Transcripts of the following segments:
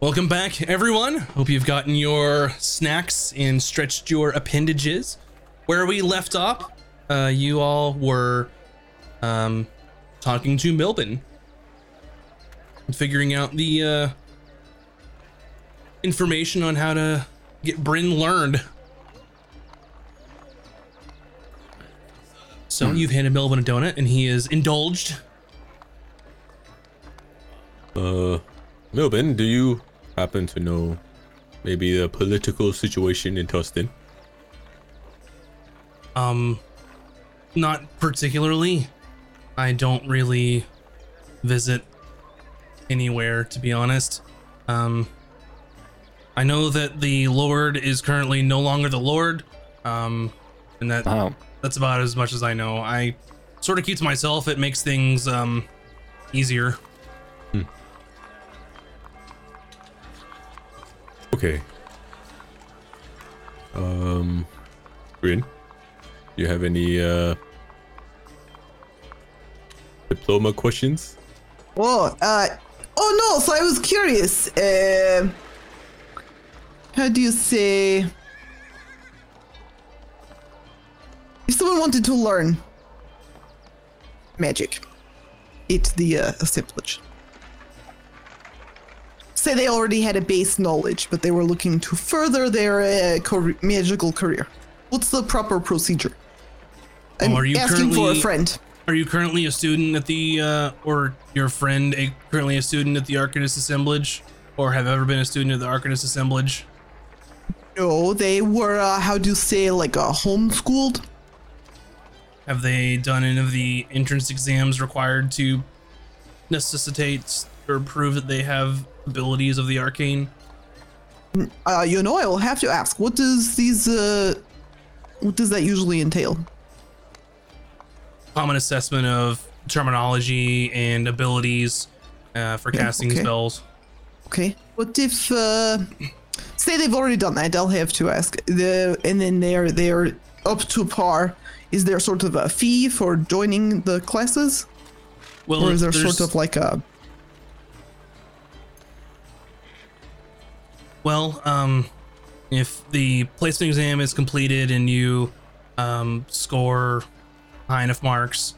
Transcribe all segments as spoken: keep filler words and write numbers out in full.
Welcome back, everyone. Hope you've gotten your snacks and stretched your appendages. Where we left off, uh, you all were um, talking to Milburn and figuring out the uh, information on how to get Bryn learned. So mm. you've handed Milburn a donut, and he is indulged. Uh, Milburn, do you happen to know maybe the political situation in Tustin? Um, not particularly. I don't really visit anywhere, to be honest. Um, I know that the Lord is currently no longer the Lord. Um, and that wow. that's about as much as I know. I sort of keep to myself. It makes things um easier. Hmm. Okay. Um, Bryn, do you have any uh, diploma questions? Oh, uh, oh no! So I was curious. Uh, how do you say? If someone wanted to learn magic, it's the uh, assemblage. Say they already had a base knowledge, but they were looking to further their uh, car- magical career. What's the proper procedure? I'm oh, are you asking for a friend. Are you currently a student at the, uh, or your friend a, currently a student at the Arcanist Assemblage, or have ever been a student at the Arcanist Assemblage? No, they were, uh, how do you say, like uh, homeschooled? Have they done any of the entrance exams required to necessitate or prove that they have abilities of the arcane? Uh, you know, I will have to ask. What does these, uh, what does that usually entail? Common assessment of terminology and abilities uh, for yeah, casting okay. spells. Okay. What if, uh, say they've already done that? I'll have to ask. The and then they're they're up to par. Is there sort of a fee for joining the classes? Well, or is there sort of like a Well, um, if the placement exam is completed and you um, score high enough marks,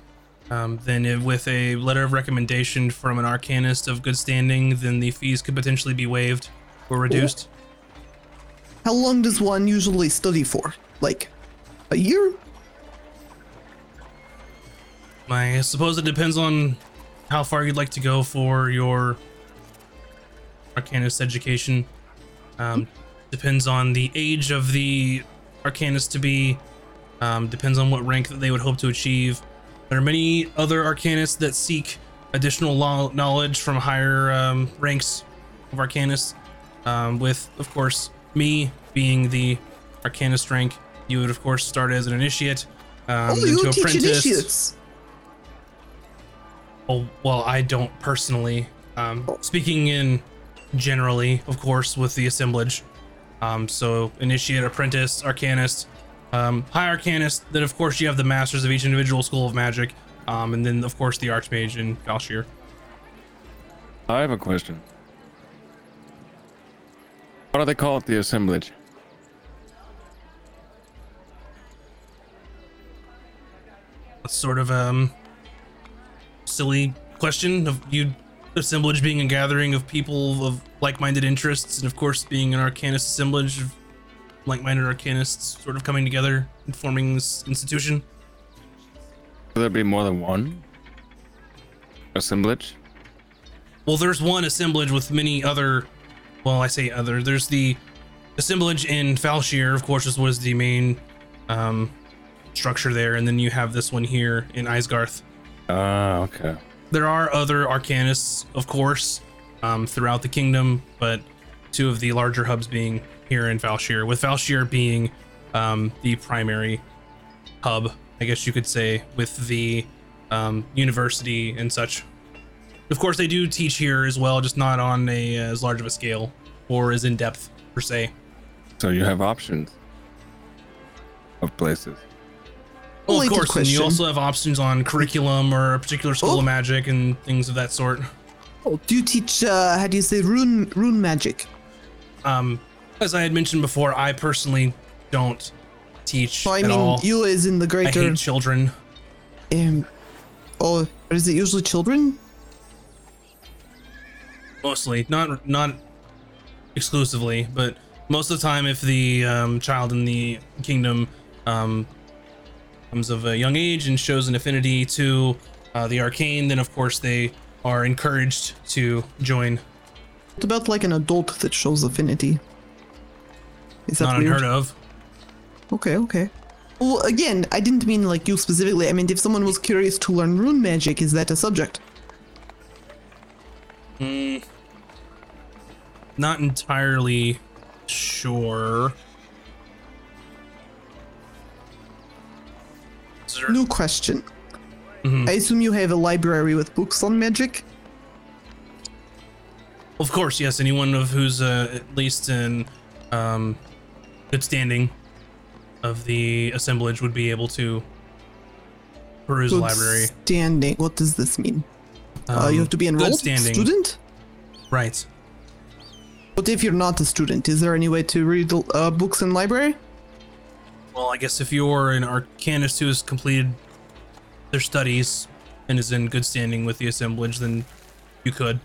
um, then if, with a letter of recommendation from an arcanist of good standing, then the fees could potentially be waived or reduced. How long does one usually study for? Like a year? I suppose it depends on how far you'd like to go for your arcanist education. Um, depends on the age of the Arcanist to be, um, depends on what rank that they would hope to achieve. There are many other Arcanists that seek additional lo- knowledge from higher um, ranks of Arcanists, um, with, of course, me being the Arcanist rank. You would, of course, start as an initiate, um, oh, into apprentice. Initiates. Oh, well, I don't personally. Um, speaking in... generally, of course, with the assemblage. Um, so initiate, apprentice, arcanist, um, high arcanist. Then, of course, you have the masters of each individual school of magic. Um, and then, of course, the archmage and Falshir. I have a question. What do they call it, the assemblage? That's sort of um silly question of you. Assemblage being a gathering of people of like-minded interests, and of course being an arcanist assemblage of like-minded arcanists sort of coming together and forming this institution. Will there be more than one assemblage? Well, there's one assemblage with many other, well, I say other, there's the assemblage in Falshir, of course, was the main um, structure there, and then you have this one here in Isgarth. Ah, uh, okay. There are other Arcanists, of course, um, throughout the kingdom, but two of the larger hubs being here in Falshir, with Falshir being um, the primary hub, I guess you could say, with the um, university and such. Of course, they do teach here as well, just not on a as large of a scale or as in-depth, per se. So you have options of places. Well, of course, and you also have options on curriculum or a particular school oh. of magic and things of that sort. Oh, do you teach, uh, how do you say, rune rune magic? Um, as I had mentioned before, I personally don't teach so, I at mean, all. You is in the greater... I hate children. Um, oh, is it usually children? Mostly, not not exclusively, but most of the time, if the um, child in the kingdom um, comes of a young age and shows an affinity to uh, the arcane, then of course they are encouraged to join. What about like an adult that shows affinity? Is that not weird? Unheard of. Okay, okay. Well, again, I didn't mean like you specifically. I mean, if someone was curious to learn rune magic, is that a subject? Mm, not entirely sure. There- New question. Mm-hmm. I assume you have a library with books on magic? Of course, yes. Anyone of who's uh, at least in um, good standing of the assemblage would be able to peruse good the library. Standing. What does this mean? Um, uh, you have to be enrolled student? Right. But if you're not a student, is there any way to read uh, books in library? Well, I guess if you're an Arcanist who has completed their studies and is in good standing with the assemblage, then you could.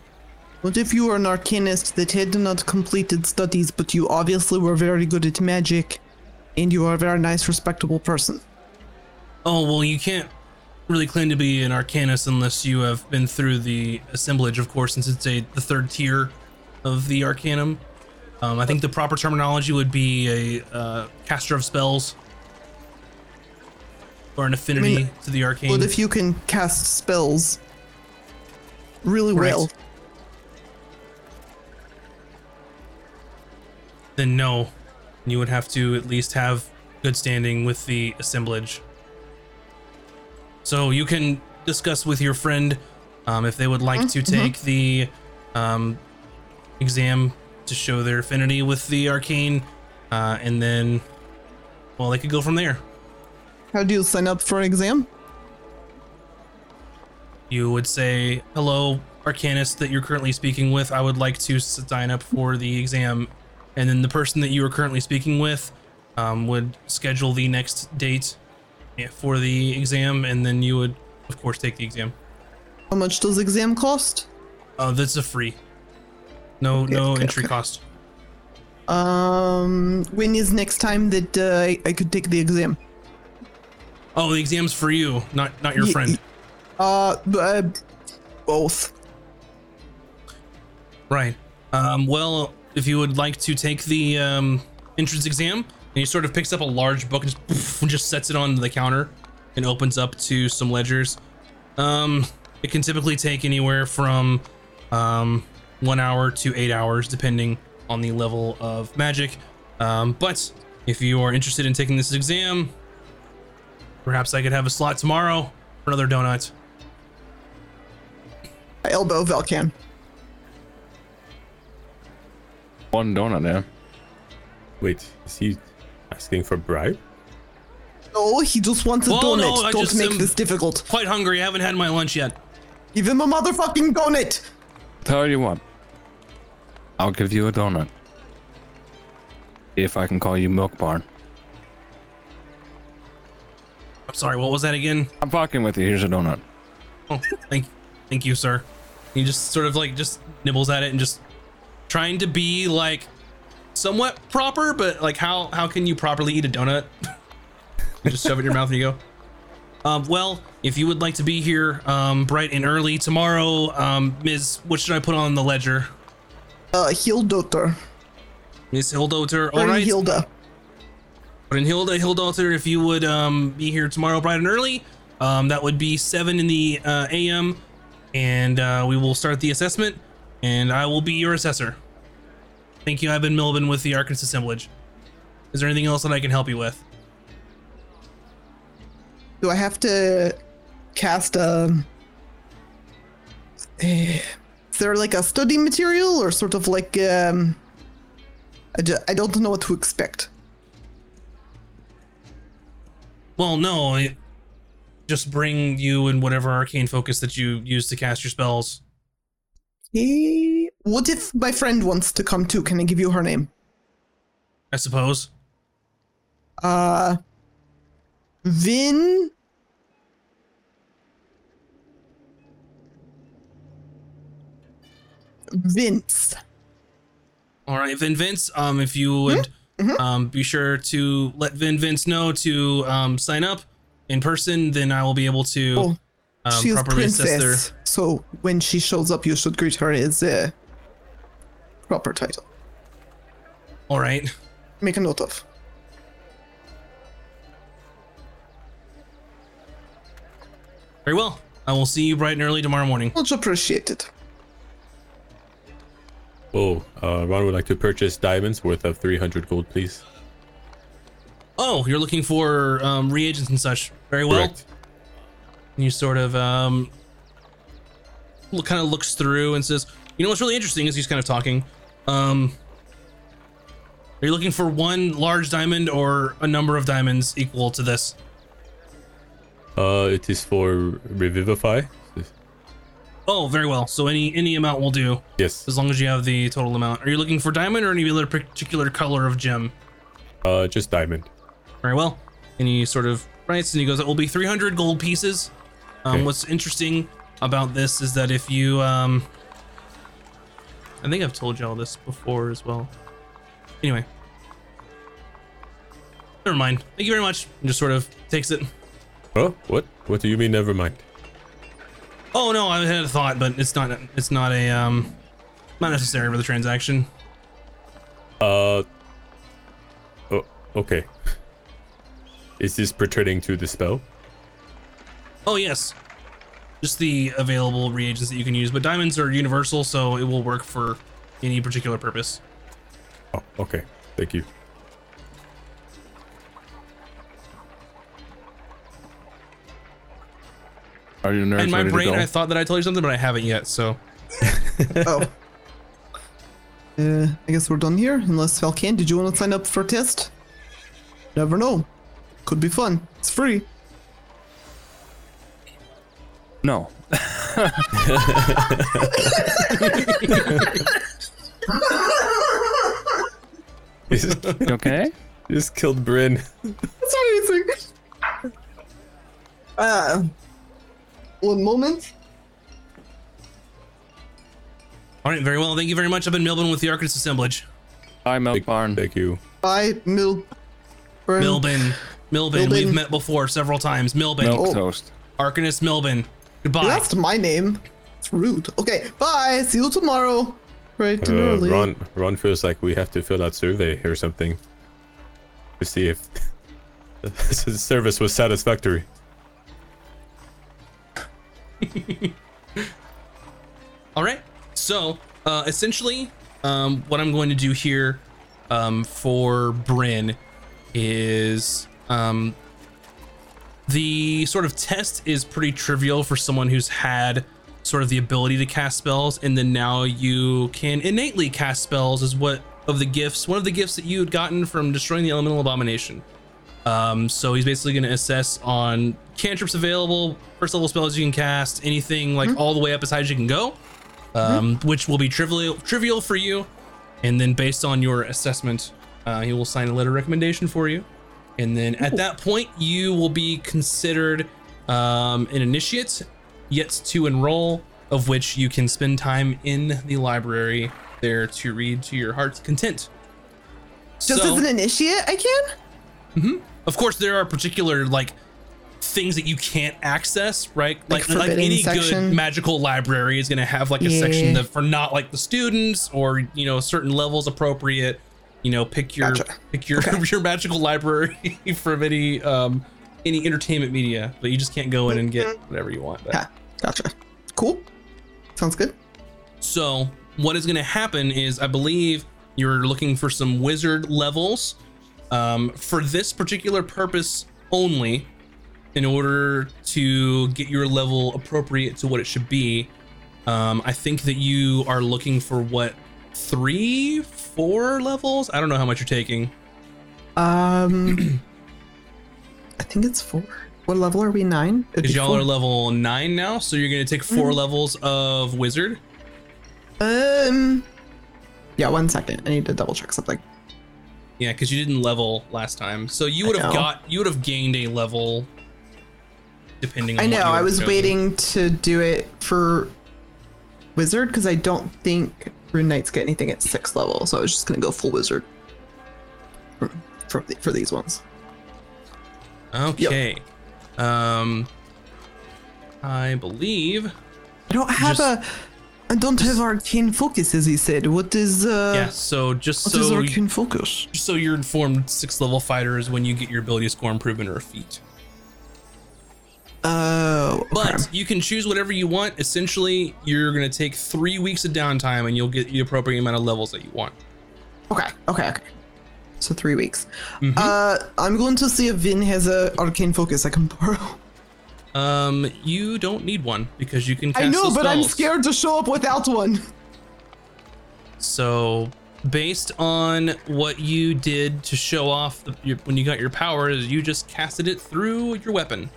But if you were an Arcanist that had not completed studies, but you obviously were very good at magic, and you are a very nice, respectable person. Oh, well, you can't really claim to be an Arcanist unless you have been through the assemblage, of course, since it's a, the third tier of the Arcanum. Um, I think the proper terminology would be a uh, caster of spells or an affinity I mean, to the arcane. But if you can cast spells really right. well, then no, you would have to at least have good standing with the assemblage. So you can discuss with your friend um, if they would like mm-hmm. to take the um, exam to show their affinity with the arcane, uh, and then, well, they could go from there. How do you sign up for an exam? You would say, hello, Arcanist that you're currently speaking with. I would like to sign up for the exam. And then the person that you are currently speaking with um, would schedule the next date for the exam. And then you would, of course, take the exam. How much does exam cost? Uh, that's a free. No, okay, no okay, entry okay. cost. Um, when is next time that uh, I could take the exam? Oh, the exam's for you, not not your yeah, friend. Uh, uh, both. Right. Um, well, if you would like to take the um, entrance exam, and he sort of picks up a large book and just, and just sets it on the counter and opens up to some ledgers. Um, it can typically take anywhere from um, one hour to eight hours, depending on the level of magic. Um, but if you are interested in taking this exam, perhaps I could have a slot tomorrow for another donut. I elbow Valken. One donut now. Wait, is he asking for bribe? No, he just wants a well, donut. No, Don't just, make um, this difficult. Quite hungry. I haven't had my lunch yet. Give him a motherfucking donut. Tell you what. I'll give you a donut. If I can call you Milk Barn. I'm sorry, what was that again? I'm fucking with you. Here's a donut. Oh, thank, thank you, sir. He just sort of like just nibbles at it and just trying to be like somewhat proper, but like how how can you properly eat a donut? You just shove it in your mouth and you go. Um, well, if you would like to be here um, bright and early tomorrow, um, Miz What should I put on the ledger? Uh, Hildoctor. Miz Hildoctor. All right. Hilda. But in Hilda, Hildalter, if you would um, be here tomorrow bright and early, um, that would be seven in the uh, a m and uh, we will start the assessment, and I will be your assessor. Thank you. I've been Milburn with the Arcanist Assemblage. Is there anything else that I can help you with? Do I have to cast a... Is there like a study material or sort of like... Um, I, just, I don't know what to expect. Well, no, I just bring you and whatever arcane focus that you use to cast your spells. Hey, what if my friend wants to come too? Can I give you her name? I suppose. Uh, Vin Vince. All right, Vin Vince. Um, if you would, mm-hmm. um, be sure to let Vin Vince know to um sign up in person, then I will be able to. Oh. Um, she's princess, so when she shows up, you should greet her as a proper title. All right. Make a note of. Very well. I will see you bright and early tomorrow morning. Much appreciated. Oh, uh, Ron would like to purchase diamonds worth of three hundred gold, please. Oh, you're looking for um, reagents and such. Very well. Correct. You sort of um, look, kind of looks through and says, you know, what's really interesting is he's kind of talking. Um, are you looking for one large diamond or a number of diamonds equal to this? Uh, it is for Revivify. Oh, very well. So any, any amount will do. Yes. As long as you have the total amount. Are you looking for diamond or any other particular color of gem? Uh, just diamond. Very well. And he sort of writes and he goes, it will be three hundred gold pieces. Um, okay. What's interesting about this is that if you, um, I think I've told you all this before as well. Anyway, never mind. Thank you very much. And just sort of takes it. Oh, what? What do you mean? Never mind. Oh no, I had a thought, but it's not. It's not a. Um, not necessary for the transaction. Uh. Oh, okay. Is this pertaining to the spell? Oh yes. Just the available reagents that you can use, but diamonds are universal, so it will work for any particular purpose. Oh, okay. Thank you. Are you nervous? In my brain, I thought that I told you something, but I haven't yet. So. oh. Uh, I guess we're done here. Unless Valken, did you want to sign up for a test? Never know. Could be fun. It's free. No. You okay? You just killed Bryn. That's amazing. Uh, one moment. All right, very well. Thank you very much. I've been Milburn with the Arcanist Assemblage. Hi, Milburn. Thank you. Hi, Milburn. Milburn. Milburn, we've met before several times. Milburn. Milk toast. Arcanist Milburn. Goodbye. That's my name. It's rude. Okay, bye. See you tomorrow. Right. Uh, early. Ron, Ron feels like we have to fill out survey or something to see if the service was satisfactory. All right. So uh, essentially, um, what I'm going to do here um, for Bryn is. Um, the sort of test is pretty trivial for someone who's had sort of the ability to cast spells, and then now you can innately cast spells is what of the gifts, one of the gifts that you had gotten from destroying the elemental abomination. Um, so he's basically going to assess on cantrips available, first level spells you can cast, anything like mm-hmm. all the way up as high as you can go, um, mm-hmm. which will be trivial, trivial for you. And then based on your assessment, uh, he will sign a letter of recommendation for you. And then at that point, you will be considered um, an initiate yet to enroll, of which you can spend time in the library there to read to your heart's content. Just so, as an initiate, I can? Mm-hmm. Of course, there are particular like things that you can't access, right? Like, like, like any section. Good magical library is going to have like a yeah. section that for not like the students or, you know, certain levels appropriate. You know, pick your gotcha. pick your, okay. your magical library from any um, any entertainment media, but you just can't go in and get whatever you want. Yeah, gotcha. Cool. Sounds good. So what is going to happen is I believe you're looking for some wizard levels um, for this particular purpose only in order to get your level appropriate to what it should be. Um, I think that you are looking for what? Three, four levels? I don't know how much you're taking. Um, I think it's four. What level are we? Nine? Because y'all four. Are level nine now, so you're going to take four mm. levels of wizard. Um, yeah, one second. I need to double check something. Yeah, because you didn't level last time, so you would have got you would have gained a level. Depending on I know. I was chosen. waiting to do it for wizard because I don't think rune knights get anything at sixth level, so I was just gonna go full wizard for for, the, for these ones. Okay. Yep. Um, I believe. I don't have just, a. I don't have arcane focus, as he said. What is uh yeah, so just what so is arcane focus? Just so you're informed, sixth level fighter is when you get your ability score improvement or a feat. Oh, okay. But you can choose whatever you want. Essentially, you're gonna take three weeks of downtime and you'll get the appropriate amount of levels that you want. Okay, okay, okay. So three weeks. Mm-hmm. Uh I'm going to see if Vin has a arcane focus I can borrow. Um, you don't need one because you can cast I know, but spells. I'm scared to show up without one. So, based on what you did to show off the, your, when you got your powers, you just casted it through your weapon.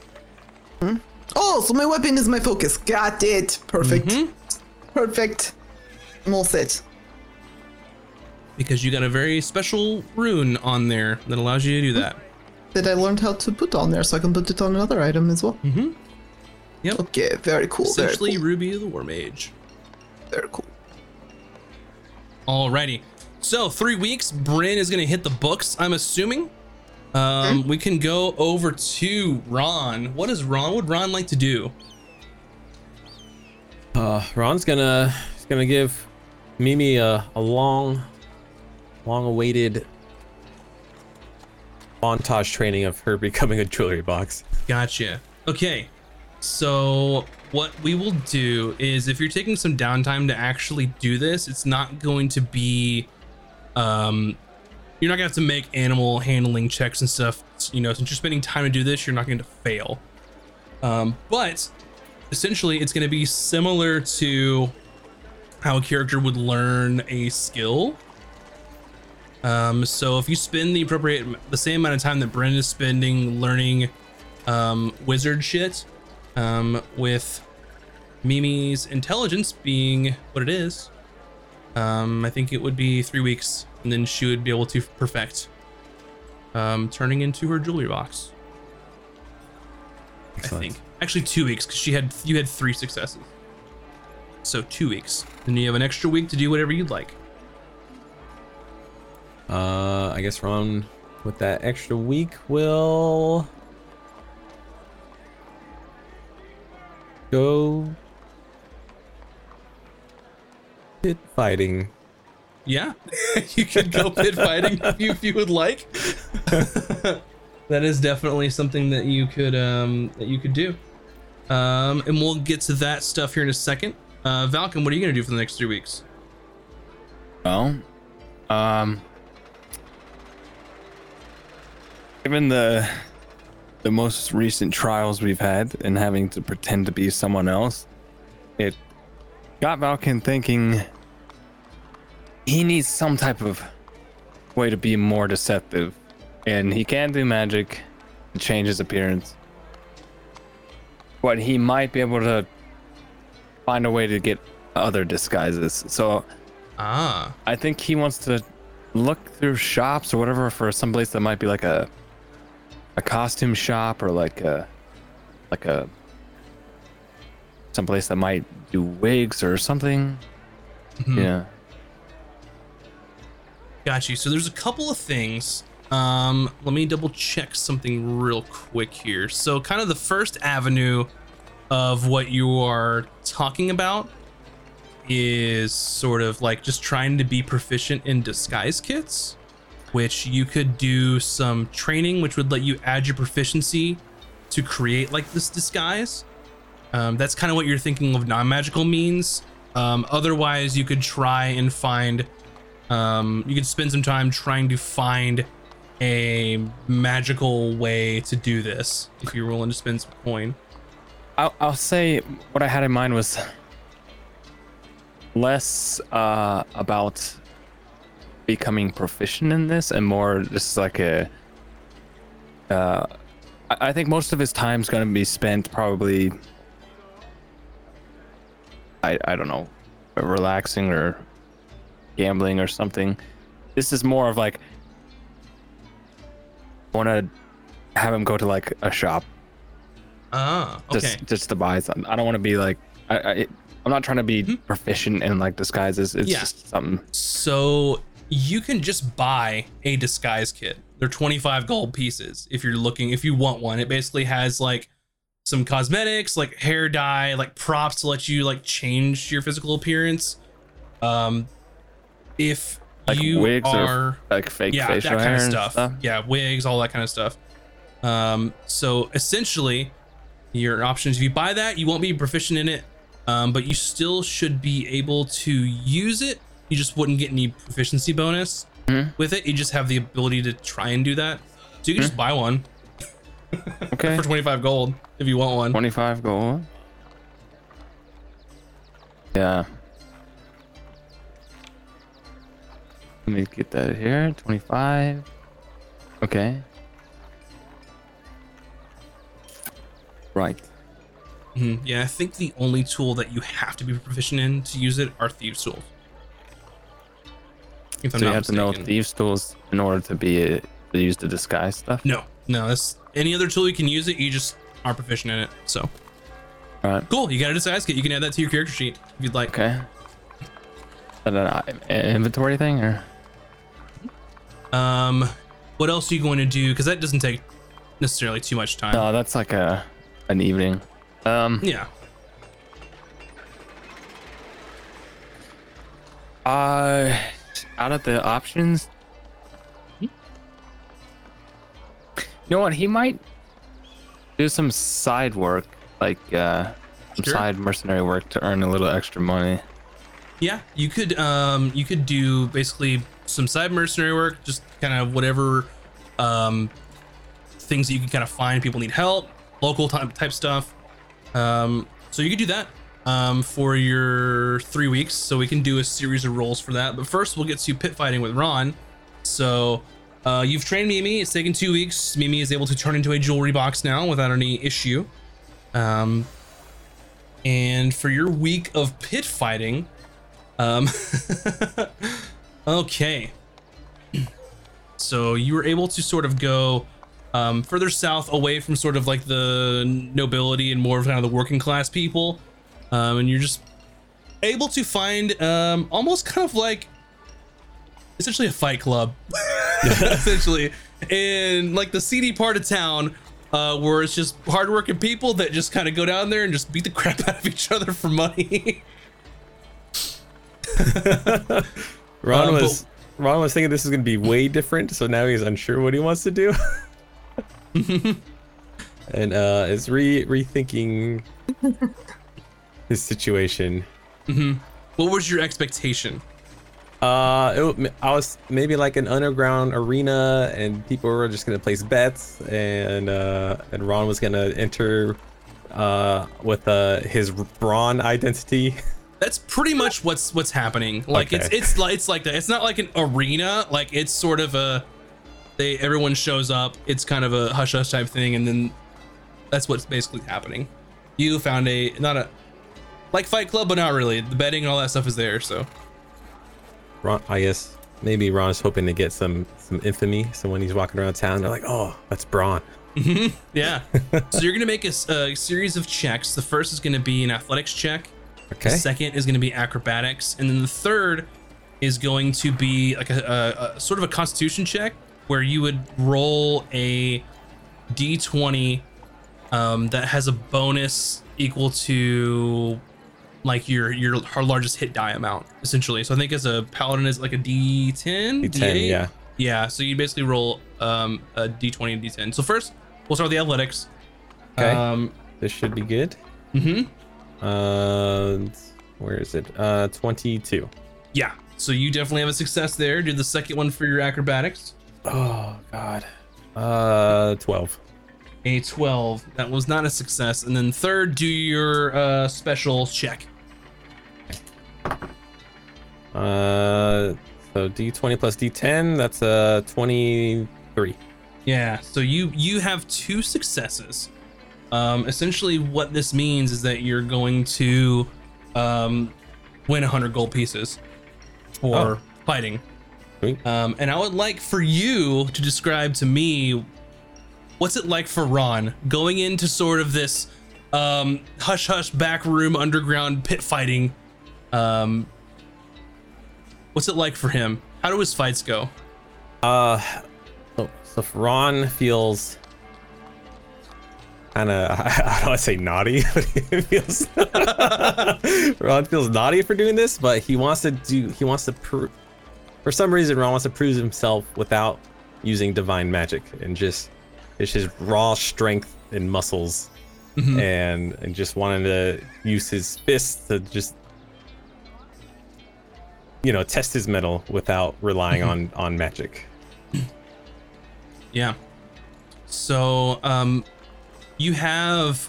Hmm? Oh, so my weapon is my focus. Got it. Perfect. Mm-hmm. Perfect. I'm all set. Because you got a very special rune on there that allows you to do that. That I learned how to put on there, so I can put it on another item as well. Mm-hmm. Yep. Okay, very cool. Essentially, very cool. Ruby of the War Mage. Very cool. Alrighty. So, three weeks. Bryn is going to hit the books, I'm assuming. Um, mm-hmm. We can go over to Ron. What is Ron? What would Ron like to do? Uh, Ron's going to gonna give Mimi a, a long, long-awaited montage training of her becoming a jewelry box. Gotcha. Okay. So what we will do is if you're taking some downtime to actually do this, it's not going to be, um, you're not gonna have to make animal handling checks and stuff. You know, since you're spending time to do this, you're not going to fail. Um, but essentially it's going to be similar to how a character would learn a skill. Um, so if you spend the appropriate, the same amount of time that Bryn is spending learning, um, wizard shit, um, with Mimi's intelligence being what it is, um, I think it would be three weeks and then she would be able to perfect, um, turning into her jewelry box. Excellent. I think actually two weeks because she had, you had three successes. So two weeks. Then you have an extra week to do whatever you'd like. Uh, I guess Ron, with that extra week, will go pit fighting. Yeah, you could go pit fighting if you, if you would like. That is definitely something that you could um that you could do. Um, and we'll get to that stuff here in a second. Uh, Valken, what are you gonna do for the next three weeks? Well, um. Given the the most recent trials we've had and having to pretend to be someone else, it got Valken thinking he needs some type of way to be more deceptive, and he can do magic to change his appearance, but he might be able to find a way to get other disguises. So ah. I think he wants to look through shops or whatever for some place that might be like a a costume shop or like a like a someplace that might do wigs or something. Mm-hmm. Yeah. Got you. So there's a couple of things. Um, let me double check something real quick here. So kind of the first avenue of what you are talking about is sort of like just trying to be proficient in disguise kits, which you could do some training, which would let you add your proficiency to create like this disguise. Um, that's kind of what you're thinking of non-magical means. Um, otherwise, you could try and find, um, you could spend some time trying to find a magical way to do this if you're willing to spend some coin. I'll, I'll say what I had in mind was less uh, about becoming proficient in this and more just like a uh I think most of his time's going to be spent probably I I don't know relaxing or gambling or something. This is more of like, I want to have him go to like a shop. Ah, okay. Just, just to buy something. I don't want to be like, I, I, I'm not trying to be mm-hmm. proficient in like disguises. It's yeah. just something. So you can just buy a disguise kit. They're twenty-five gold pieces if you're looking, if you want one. It basically has like some cosmetics, like hair dye, like props to let you like change your physical appearance. Um, if like you wigs are or like fake yeah, facial that kind hair of stuff. stuff. Yeah, wigs, all that kind of stuff. Um, so essentially, your options. If you buy that, you won't be proficient in it, um, but you still should be able to use it. You just wouldn't get any proficiency bonus mm-hmm. with it. You just have the ability to try and do that. So you can mm-hmm. just buy one. Okay. For twenty-five gold, if you want one. twenty-five gold. Yeah. Let me get that here. twenty-five. Okay. Right. Mm-hmm. Yeah, I think the only tool that you have to be proficient in to use it are thieves' tools. If so I'm you not have mistaken. To know thieves' tools in order to be a, to use the disguise stuff? No, no. That's any other tool you can use it. You just aren't proficient in it. So, all right. Cool. You got to disguise kit. You can add that to your character sheet if you'd like. Okay. An inventory thing, or um, what else are you going to do? Because that doesn't take necessarily too much time. No, that's like a an evening. Um. Yeah. Uh. Out of the options, you know what? He might do some side work, like uh, some sure. side mercenary work to earn a little extra money. Yeah, you could um, you could do basically some side mercenary work, just kind of whatever um, things that you can kind of find. People need help, local type type stuff. Um, so you could do that. Um, for your three weeks. So we can do a series of rolls for that. But first we'll get to pit fighting with Ron. So uh, you've trained Mimi. It's taken two weeks. Mimi is able to turn into a jewelry box now without any issue. Um, and for your week of pit fighting. Um, okay. So you were able to sort of go um, further south away from sort of like the nobility and more of kind of the working class people. Um, and you're just able to find um, almost kind of like essentially a fight club, essentially, in like the seedy part of town uh, where it's just hardworking people that just kind of go down there and just beat the crap out of each other for money. Ron um, was but, Ron was thinking this is going to be way different, so now he's unsure what he wants to do, and uh, is re rethinking. His situation. Mm-hmm. What was your expectation? Uh, it, I was maybe like an underground arena, and people were just gonna place bets, and uh, and Ron was gonna enter uh, with uh, his Ron identity. That's pretty much what's what's happening. Like okay. it's it's like it's like that. It's not like an arena. Like it's sort of a they everyone shows up. It's kind of a hush hush type thing, and then that's what's basically happening. You found a not a. Like Fight Club, but not really. The betting and all that stuff is there, so. Ron, I guess maybe Ron's hoping to get some some infamy. So when he's walking around town, they're like, "Oh, that's Braun." Mm-hmm. Yeah. So you're gonna make a, a series of checks. The first is gonna be an athletics check. Okay. The second is gonna be acrobatics, and then the third is going to be like a, a, a sort of a Constitution check where you would roll a d twenty um, that has a bonus equal to. Like your your her largest hit die amount essentially. So I think as a paladin is like a D ten, D ten D eight? Yeah, yeah. So you basically roll um a D twenty and D ten. So first we'll start with the athletics. Okay. Um, this should be good. Mm-hmm. Uh, where is it? Uh, twenty-two. Yeah. So you definitely have a success there. Do the second one for your acrobatics. Oh God. Uh, twelve. A twelve. That was not a success. And then third, do your uh, special check. Uh, so D twenty plus D ten. That's a twenty-three. Yeah. So you you have two successes. Um, essentially, what this means is that you're going to um, win one hundred gold pieces for oh. fighting. Sweet. Um, and I would like for you to describe to me what's it like for Ron going into sort of this um, hush hush back room underground pit fighting. Um, what's it like for him? How do his fights go? Uh, so, so Ron feels kind of, I don't want to say naughty, but he feels Ron feels naughty for doing this, but he wants to do, he wants to prove, for some reason, Ron wants to prove himself without using divine magic, and just, it's his raw strength and muscles, mm-hmm. and, and just wanting to use his fists to just, you know, test his metal without relying mm-hmm. on, on magic. Yeah. So, um, you have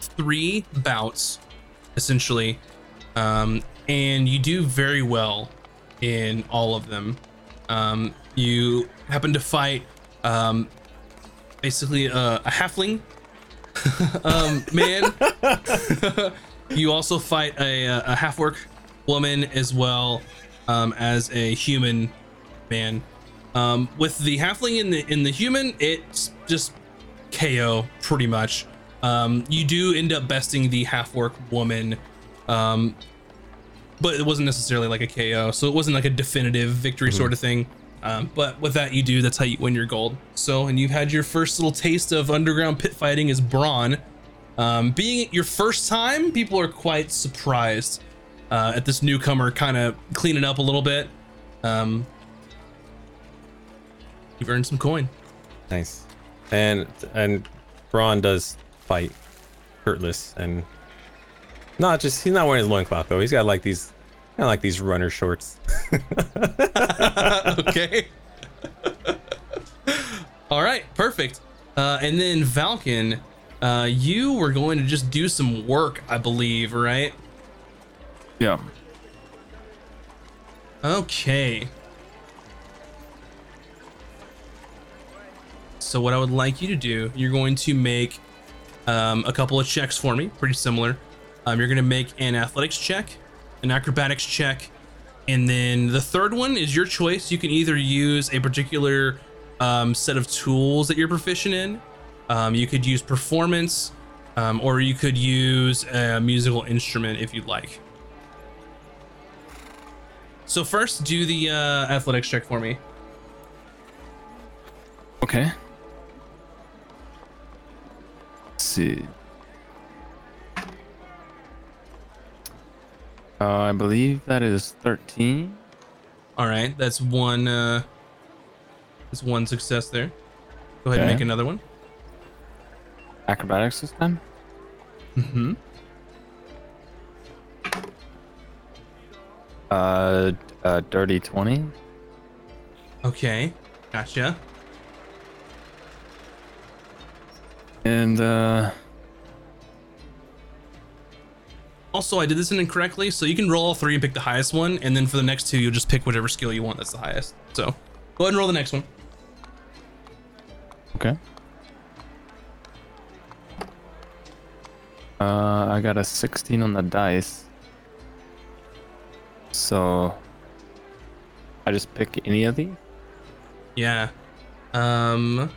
three bouts, essentially, um, and you do very well in all of them. Um, you happen to fight um, basically a, a halfling um, man. You also fight a, a half-orc woman as well um, as a human man. Um, with the halfling and the, and the human, it's just K O pretty much. Um, you do end up besting the half-orc woman, um, but it wasn't necessarily like a K O, so it wasn't like a definitive victory mm-hmm. sort of thing. Um, but with that, you do, that's how you win your gold. So, and you've had your first little taste of underground pit fighting as Brawn. Um, being your first time, people are quite surprised uh, at this newcomer kind of cleaning up a little bit. Um, you've earned some coin. Nice. And and Braun does fight shirtless, and not just, he's not wearing his loincloth though. He's got like these kind of like these runner shorts. Okay. All right, perfect. Uh, and then Valken, uh, you were going to just do some work, I believe, right? Yeah. Okay. So what I would like you to do, you're going to make um, a couple of checks for me, pretty similar. Um, you're going to make an athletics check, an acrobatics check, and then the third one is your choice. You can either use a particular um, set of tools that you're proficient in. Um, you could use performance, um, or you could use a musical instrument if you'd like. So first, do the uh, athletics check for me. Okay. See, uh, I believe that is thirteen. All right, that's one. Uh, that's one success there. Go ahead okay. and make another one. Acrobatics this time. Mm-hmm. Uh, uh, dirty twenty. Okay, gotcha. And uh also I did this incorrectly, so you can roll all three and pick the highest one, and then for the next two you'll just pick whatever skill you want that's the highest. So go ahead and roll the next one. Okay. Uh I got a sixteen on the dice. So I just pick any of these? Yeah. Um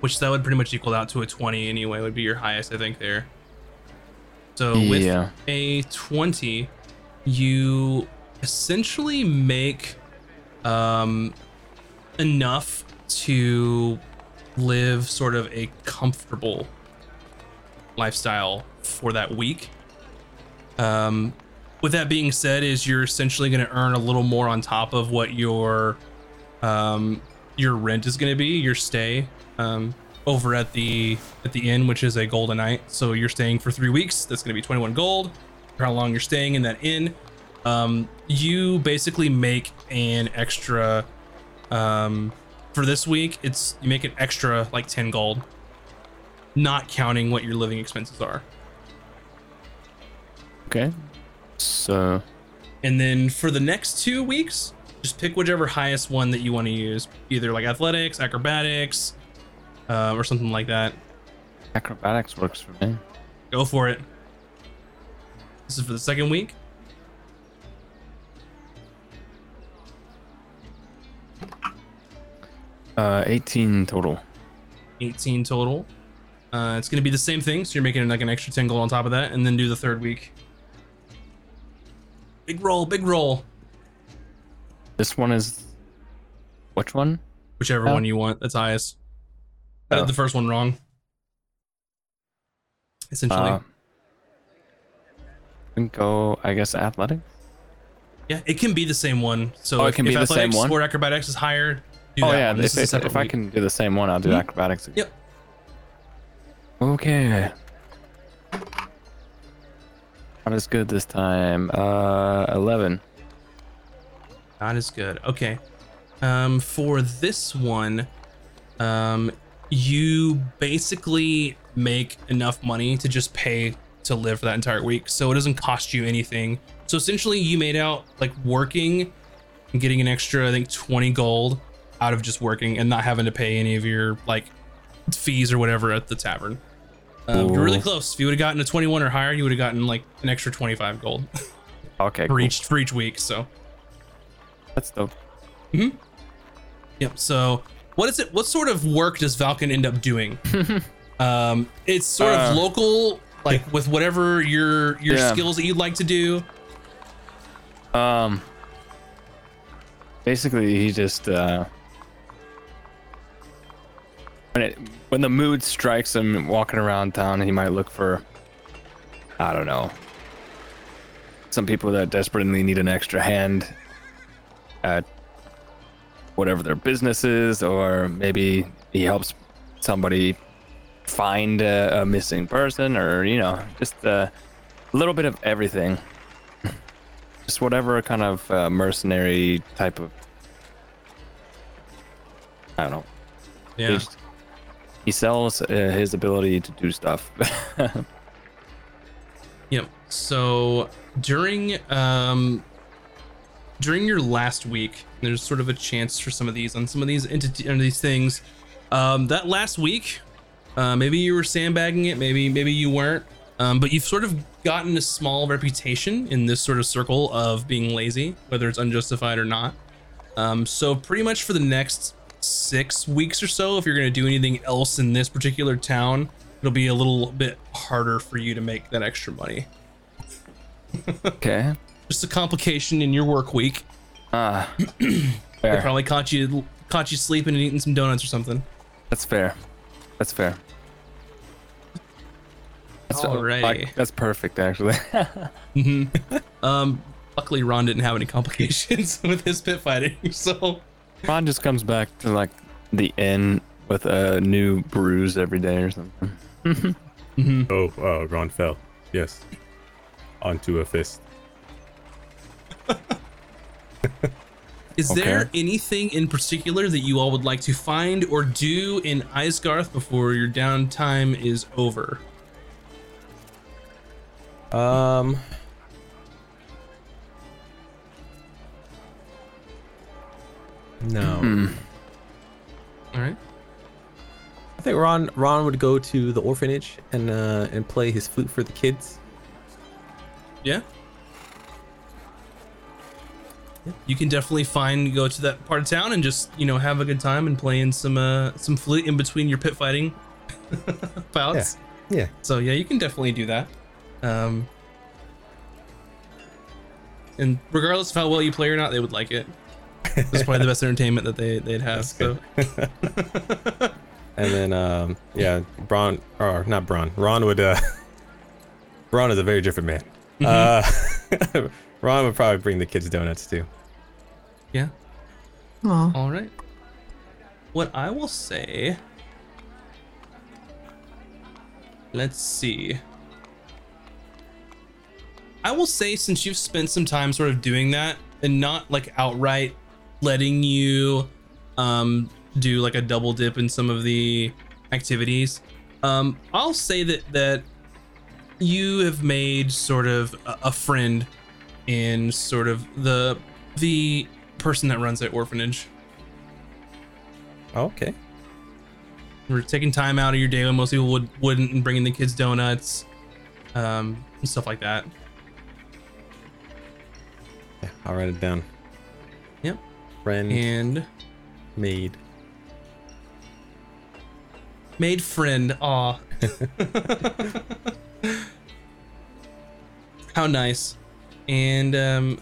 Which that would pretty much equal out to a twenty anyway, would be your highest, I think, there. So with yeah. a twenty, you essentially make um, enough to live sort of a comfortable lifestyle for that week. Um, with that being said, is you're essentially going to earn a little more on top of what your um, your rent is going to be, your stay. Um, over at the at the inn, which is a gold a night. So you're staying for three weeks. That's going to be twenty-one gold for how long you're staying in that inn. Um, you basically make an extra um, for this week. It's you make an extra like ten gold, not counting what your living expenses are. Okay. So. And then for the next two weeks, just pick whichever highest one that you want to use, either like athletics, acrobatics. Uh, or something like that. Acrobatics works for me. Go for it. This is for the second week. Uh, eighteen total. eighteen total. Uh, it's going to be the same thing, so you're making like an extra ten gold on top of that, and then do the third week. Big roll, big roll. This one is... Which one? Whichever oh. one you want. That's highest. I oh. did the first one wrong. Essentially. Uh, I can go, I guess, athletics? Yeah, it can be the same one. So oh, it can be the same one? Or acrobatics is higher... Oh yeah, if, they, if I can do the same one, I'll do mm-hmm. acrobatics again. Yep. Okay. Not as good this time. Uh, eleven. Not as good. Okay. Um, for this one, um, you basically make enough money to just pay to live for that entire week, so it doesn't cost you anything. So essentially, you made out like working and getting an extra, I think, twenty gold out of just working and not having to pay any of your like fees or whatever at the tavern. Um, you're really close. If you would have gotten a twenty-one or higher, you would have gotten like an extra twenty-five gold. Okay. For cool. each for each week. So that's dope. Hmm. Yep. So what is it? What sort of work does Valken end up doing? um, it's sort uh, of local, like with whatever your your yeah. skills that you'd like to do. Um. Basically, he just. Uh, When, it, when the mood strikes him walking around town, he might look for, I don't know, some people that desperately need an extra hand at whatever their business is, or maybe he helps somebody find a, a missing person, or, you know, just a little bit of everything. Just whatever kind of uh, mercenary type of, I don't know. Yeah. Just, he sells uh, his ability to do stuff. Yep. So during um, during your last week, there's sort of a chance for some of these on some of these entities and these things. Um, that last week, uh, maybe you were sandbagging it, maybe maybe you weren't, um, but you've sort of gotten a small reputation in this sort of circle of being lazy, whether it's unjustified or not. Um, so pretty much for the next six weeks or so, if you're going to do anything else in this particular town, it'll be a little bit harder for you to make that extra money. Okay. Just a complication in your work week. Ah. Uh, they probably caught you caught you sleeping and eating some donuts or something. That's fair. That's fair. That's alrighty. Like, that's perfect, actually. Mm-hmm. Um. Luckily, Ron didn't have any complications with his pit fighting, so. Ron just comes back to like the inn with a new bruise every day or something. Mm-hmm. Oh, uh, Ron fell. Yes. Onto a fist. Is okay. there anything in particular that you all would like to find or do in Isgarth before your downtime is over? Um... No. Mm-hmm. All right. I think Ron Ron would go to the orphanage and uh, and play his flute for the kids. Yeah. yeah. You can definitely find go to that part of town and just, you know, have a good time and play in some uh, some flute in between your pit fighting bouts. Yeah. yeah. So yeah, you can definitely do that. Um. And regardless of how well you play or not, they would like it. That's probably the best entertainment that they, they'd have. So. And then, um, yeah, Bron, or not Bron, Ron would, uh, Ron is a very different man. Mm-hmm. Uh, Ron would probably bring the kids donuts too. Yeah. Aww. All right. What I will say, let's see. I will say, since you've spent some time sort of doing that and not like outright letting you um do like a double dip in some of the activities, um I'll say that that you have made sort of a, a friend in sort of the the person that runs that orphanage. Okay. We're taking time out of your day when most people would wouldn't and bringing the kids donuts um and stuff like that. Yeah, I'll write it down. Yep. Friend. And. Maid. Maid friend. Aw. How nice. And, um.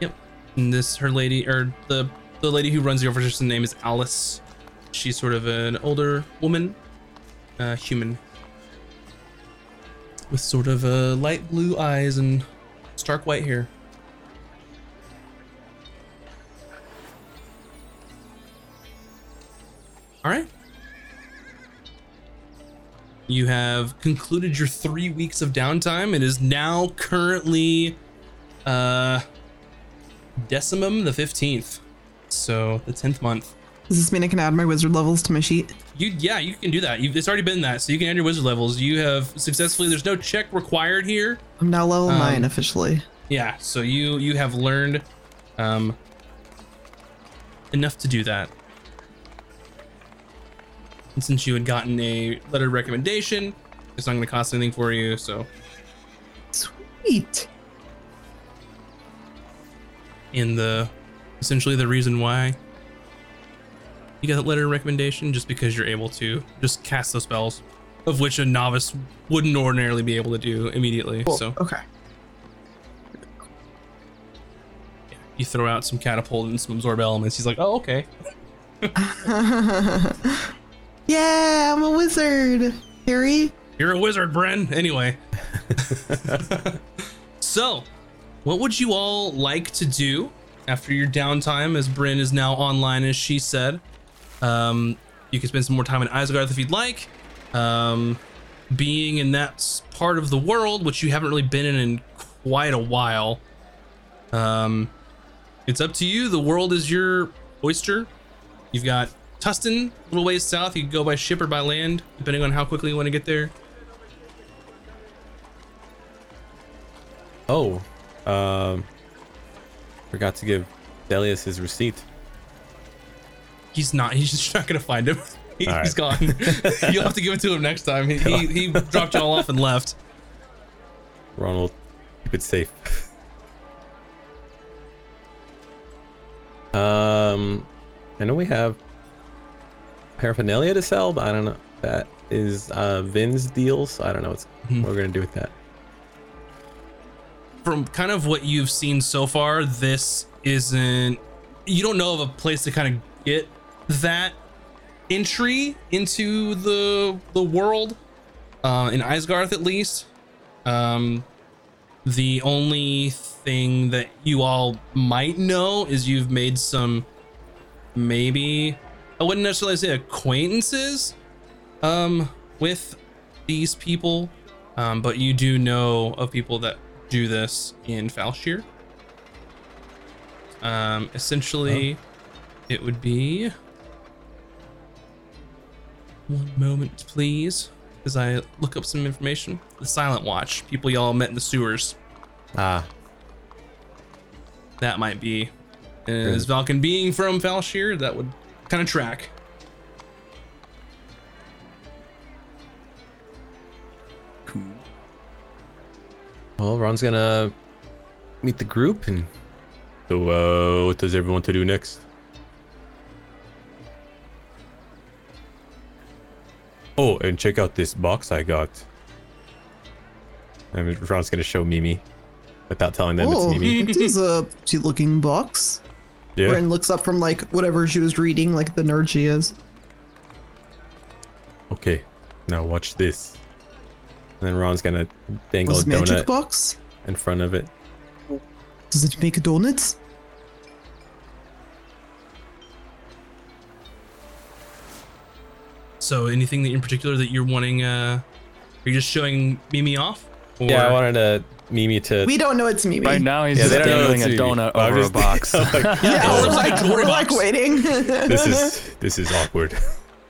Yep. And this, her lady, or the, the lady who runs the orphanage, her name is Alice. She's sort of an older woman, uh, human, with sort of a uh, light blue eyes and stark white hair. All right. You have concluded your three weeks of downtime. It is now currently uh, Decimum the fifteenth, so the tenth month. Does this mean I can add my wizard levels to my sheet? You, yeah, you can do that. You've, it's already been that, so you can add your wizard levels. You have successfully, there's no check required here. I'm now level um, nine officially. Yeah, so you you have learned um, enough to do that. And since you had gotten a letter of recommendation, it's not going to cost anything for you, so. Sweet. And the, essentially the reason why you got that letter of recommendation, just because you're able to just cast those spells, of which a novice wouldn't ordinarily be able to do immediately. Cool. So okay. Yeah, you throw out some catapult and some absorb elements. He's like, oh, okay. Yeah, I'm a wizard, Harry. You're a wizard, Bryn. Anyway. So, what would you all like to do after your downtime, as Bryn is now online, as she said? Um, you can spend some more time in Isgarth if you'd like. Um, being in that part of the world, which you haven't really been in in quite a while. Um, it's up to you. The world is your oyster. You've got Tustin, a little ways south. You can go by ship or by land, depending on how quickly you want to get there. Oh, um, forgot to give Delius his receipt. He's not. He's just not gonna find him. He, right. He's gone. You'll have to give it to him next time. He he, he dropped y'all off and left. Ronald, keep it safe. Um, I know we have paraphernalia to sell, but I don't know. That is uh, Vin's deal, so I don't know what's, mm-hmm. what we're gonna do with that. From kind of what you've seen so far, this isn't. You don't know of a place to kind of get that entry into the the world, uh, in Isgarth at least. Um, the only thing that you all might know is you've made some, maybe I wouldn't necessarily say acquaintances, um, with these people, um, but you do know of people that do this in Falshir. Um, essentially, oh. It would be. One moment, please, as I look up some information. The Silent Watch, people y'all met in the sewers. Ah. That might be. As Valken being from Falshir, that would kind of track. Cool. Well, Ron's gonna meet the group and. So, uh, what does everyone want to do next? Oh, and check out this box I got. I mean, Ron's gonna show Mimi without telling them oh, it's Mimi. This is a cute looking box. Yeah. Bryn looks up from like whatever she was reading, like the nerd she is. Okay, now watch this. And then Ron's gonna dangle was a donut magic box? In front of it. Does it make donuts? So anything that in particular that you're wanting, uh, are you just showing Mimi off? Or? Yeah, I wanted to Mimi to... We don't know it's Mimi. Right now he's yeah, just dangling a donut over a box. Like, yeah, I was like, we're like waiting. This is, this is awkward.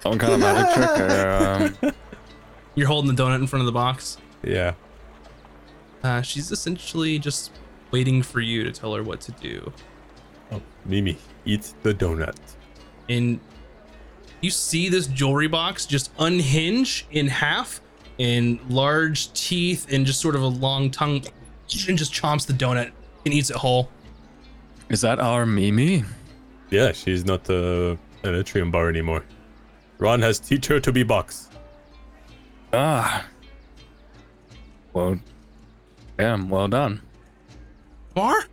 Some kind of magic trick or, um... You're holding the donut in front of the box? Yeah. Uh, she's essentially just waiting for you to tell her what to do. Oh, Mimi, eat the donut. And you see this jewelry box just unhinge in half and large teeth and just sort of a long tongue, and just chomps the donut and eats it whole. Is that our Mimi? Yeah, she's not uh, an atrium bar anymore. Ron has teach her to be box. Ah. Well, damn, well done. More?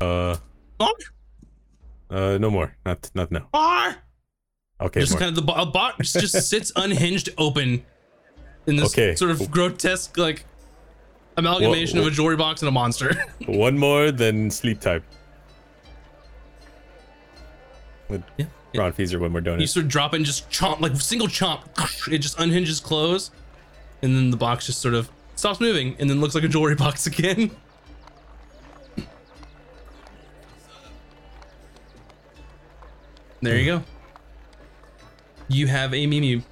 Uh. More? Uh, no more. Not, not now. More? Okay. Just more. Kind of the a box just sits unhinged open in this okay. sort of grotesque, like, amalgamation what, what, of a jewelry box and a monster. One more, then sleep time. With yeah, Ron Feezer, one more donut. You sort of drop in, just chomp, like single chomp. It just unhinges close, and then the box just sort of stops moving, and then looks like a jewelry box again. There you go. You have a Mimi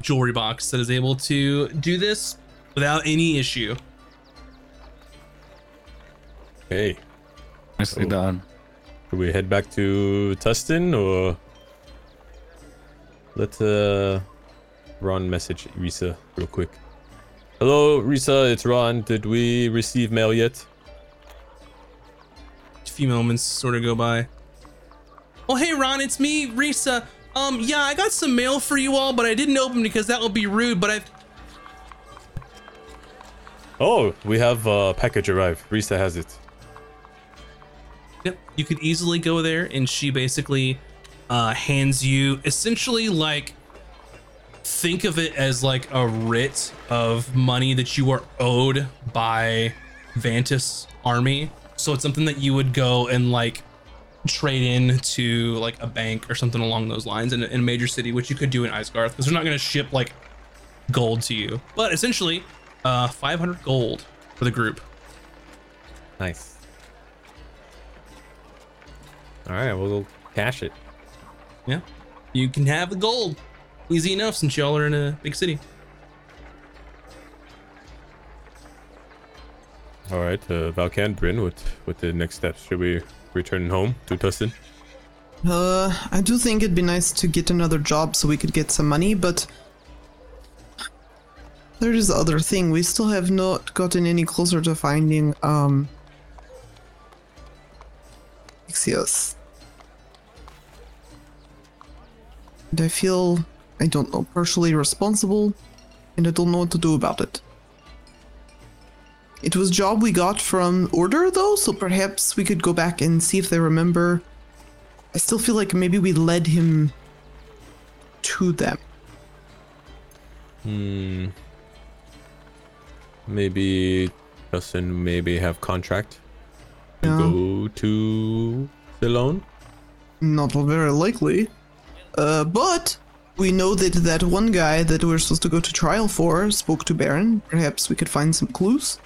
jewelry box that is able to do this without any issue. Hey, nicely so, done. Should we head back to Tustin, or let uh, Ron message Risa real quick? Hello, Risa, it's Ron. Did we receive mail yet? A few moments sort of go by. Oh, hey, Ron, it's me, Risa. Um, yeah, I got some mail for you all, but I didn't open because that would be rude, but I've... Oh, we have a package arrive. Risa has it. Yep, you could easily go there, and she basically uh, hands you essentially, like, think of it as like a writ of money that you are owed by Vantis army. So it's something that you would go and like trade in to like a bank or something along those lines in, in a major city, which you could do in Isgarth because they're not going to ship like gold to you. But essentially, uh, five hundred gold for the group. Nice. All right, we'll cash it. Yeah, you can have the gold. Easy enough since y'all are in a big city. All right, uh, Valken, Bryn, what, what the next steps? Should we return home to Tustin? Uh, I do think it'd be nice to get another job so we could get some money, but there is the other thing. We still have not gotten any closer to finding, um... Ixios. And I feel... I don't know, partially responsible, and I don't know what to do about it. It was a job we got from Order, though, so perhaps we could go back and see if they remember. I still feel like maybe we led him to them. Hmm. Maybe Justin maybe have contract to yeah. go to Ceylon? Not very likely. Uh, but... We know that that one guy that we're supposed to go to trial for spoke to Baron. Perhaps we could find some clues.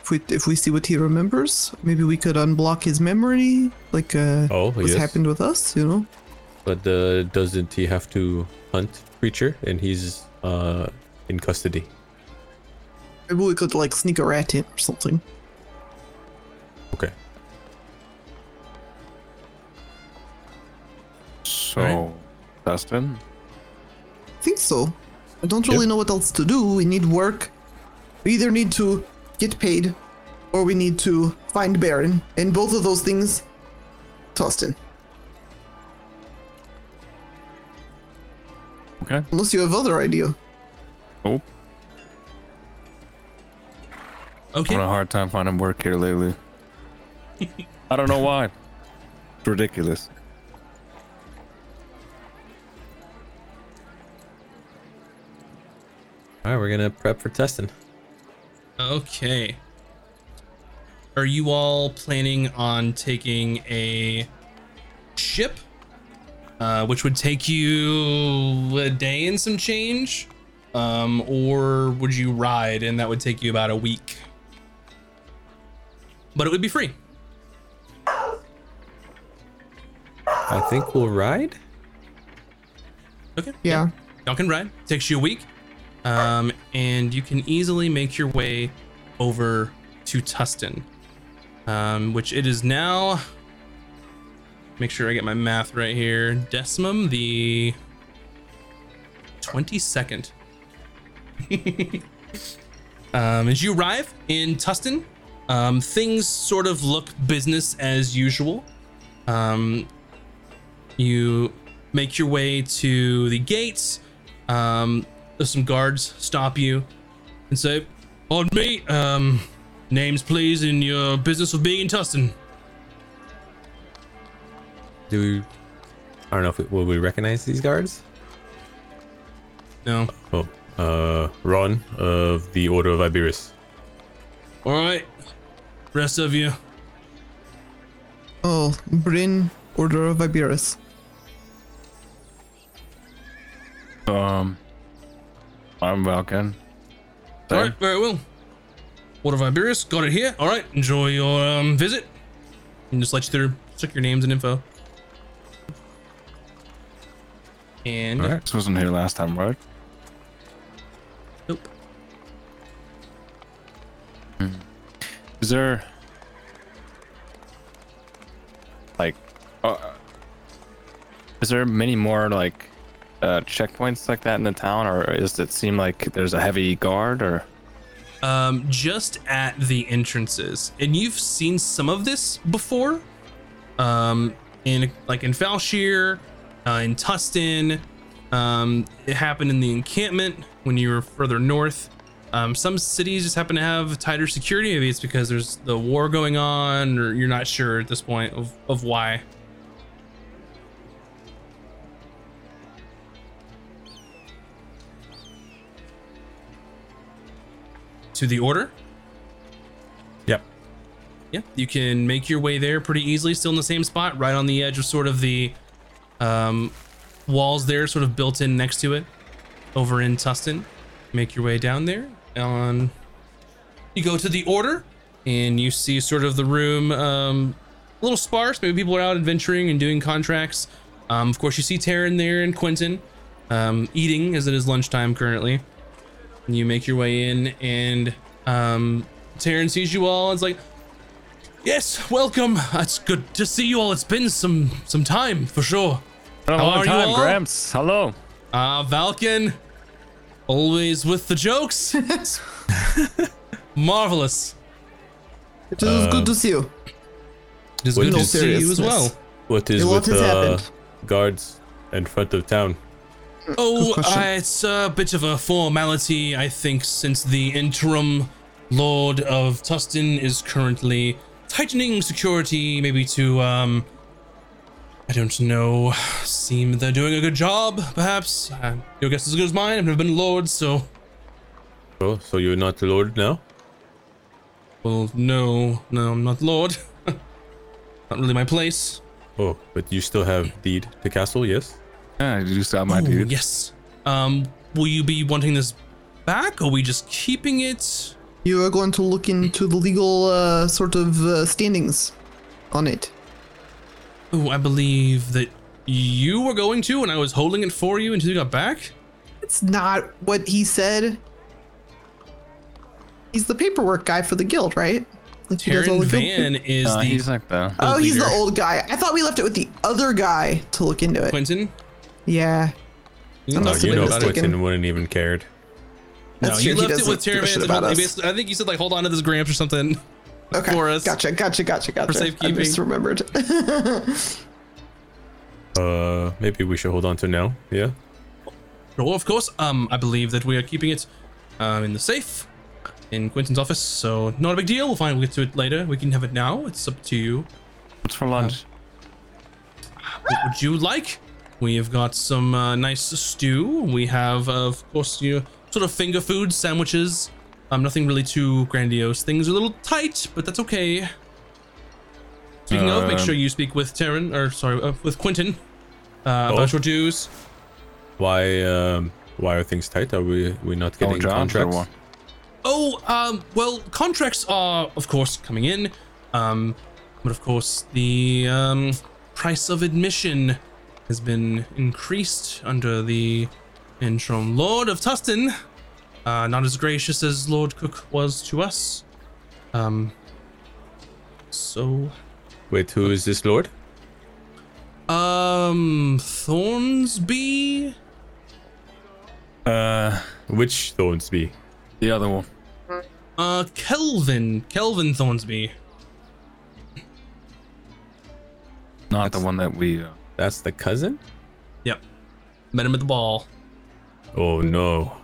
If we if we see what he remembers, maybe we could unblock his memory, like uh, oh, what's yes. happened with us, you know? But uh, doesn't he have to hunt creature? And he's uh, in custody. Maybe we could like sneak a rat in or something. Okay. So... Right. Tustin? I think so. I don't really yep. know what else to do. We need work. We either need to get paid or we need to find Baron. And both of those things, Tustin. Okay. Unless you have other idea. Oh. Okay. I'm having a hard time finding work here lately. I don't know why. It's ridiculous. All right, we're gonna prep for Tustin. Okay. Are you all planning on taking a ship, uh, which would take you a day and some change, um, or would you ride and that would take you about a week? But it would be free. I think we'll ride. Okay. Yeah. yeah. Y'all can ride. It takes you a week. Um, and you can easily make your way over to Tustin, um, which it is now, make sure I get my math right here, Decimum the twenty-second. um, as you arrive in Tustin, um, things sort of look business as usual. Um, you make your way to the gates. Um, there's some guards stop you and say, "Pardon me, um, names please, and your business of being in Tustin." Do we, I don't know if we, will we recognize these guards? No. Oh, uh, Ron of the Order of Iberus. All right, rest of you. Oh, Bryn, Order of Iberus. Um, I'm Valken. All right, very well. Order of Iberus, got it here. All right, enjoy your um, visit. And just let you through, check your names and info. And right. This wasn't here last time, right? Nope. Hmm. Is there like, uh, is there many more like uh, checkpoints like that in the town, or does it seem like there's a heavy guard, or? Um, just at the entrances, and you've seen some of this before, um, in like in Falshir. Uh, in Tustin, um, it happened in the encampment when you were further north. Um, some cities just happen to have tighter security. Maybe it's because there's the war going on, or you're not sure at this point of, of why. To the order? Yep. Yeah, you can make your way there pretty easily, still in the same spot, right on the edge of sort of the Um, walls there, sort of built in next to it, over in Tustin. Make your way down there. On, you go to the order, and you see sort of the room, um, a little sparse. Maybe people are out adventuring and doing contracts. Um, of course, you see Taryn there and Quentin, um, eating as it is lunchtime currently. And you make your way in, and um, Taryn sees you all. It's like, "Yes, welcome. It's good to see you all. It's been some some time for sure." A long time, Gramps. Hello. Ah, uh, Valken, always with the jokes. Marvelous. It is uh, good to see you. It is good to see you as well. What is what with the uh, guards in front of town? Oh, uh, it's a bit of a formality, I think, since the interim Lord of Tustin is currently tightening security, maybe to um. I don't know. Seem they're doing a good job, perhaps. Uh, your guess is as good as mine. I've never been Lord, so. Oh, so you're not Lord now? Well, no, no, I'm not Lord. Not really my place. Oh, but you still have deed to castle, yes? Yeah, you still have my Ooh, deed. Yes. Um, will you be wanting this back, or are we just keeping it? You are going to look into the legal uh, sort of uh, standings on it. Oh, I believe that you were going to, and I was holding it for you until you got back? It's not what he said. He's the paperwork guy for the guild, right? Like Taryn Van is uh, the... He's like the oh, he's leader. The old guy. I thought we left it with the other guy to look into it. Quentin? Yeah. You know, you know Quentin wouldn't even cared. No, you left it with Taryn. I think you said, like, hold on to this Gramps or something. Okay. For us. Gotcha, gotcha, gotcha, gotcha. For safekeeping. I just remembered. uh, maybe we should hold on to now. Yeah. Well, of course. Um, I believe that we are keeping it um, in the safe in Quentin's office. So not a big deal. We'll find. We'll get to it later. We can have it now. It's up to you. What's for lunch? Uh, what would you like? We have got some uh, nice stew. We have, uh, of course, you know, sort of finger food sandwiches. Um, nothing really too grandiose. Things are a little tight, but that's okay. Speaking uh, of, make sure you speak with Taryn, or sorry, uh, with Quentin uh, about your dues. Why, um, why are things tight? Are we we not getting oh, John, contracts? Oh, um, well, contracts are, of course, coming in, um, but of course the um, price of admission has been increased under the interim Lord of Tustin. Uh, not as gracious as Lord Cook was to us. Um, so. Wait, who is this Lord? Um, Thornsby? Uh, which Thornsby? The other one. Uh, Kelvin. Kelvin Thornsby. Not that's the one that we... Uh... That's the cousin? Yep. Met him at the ball. Oh, no.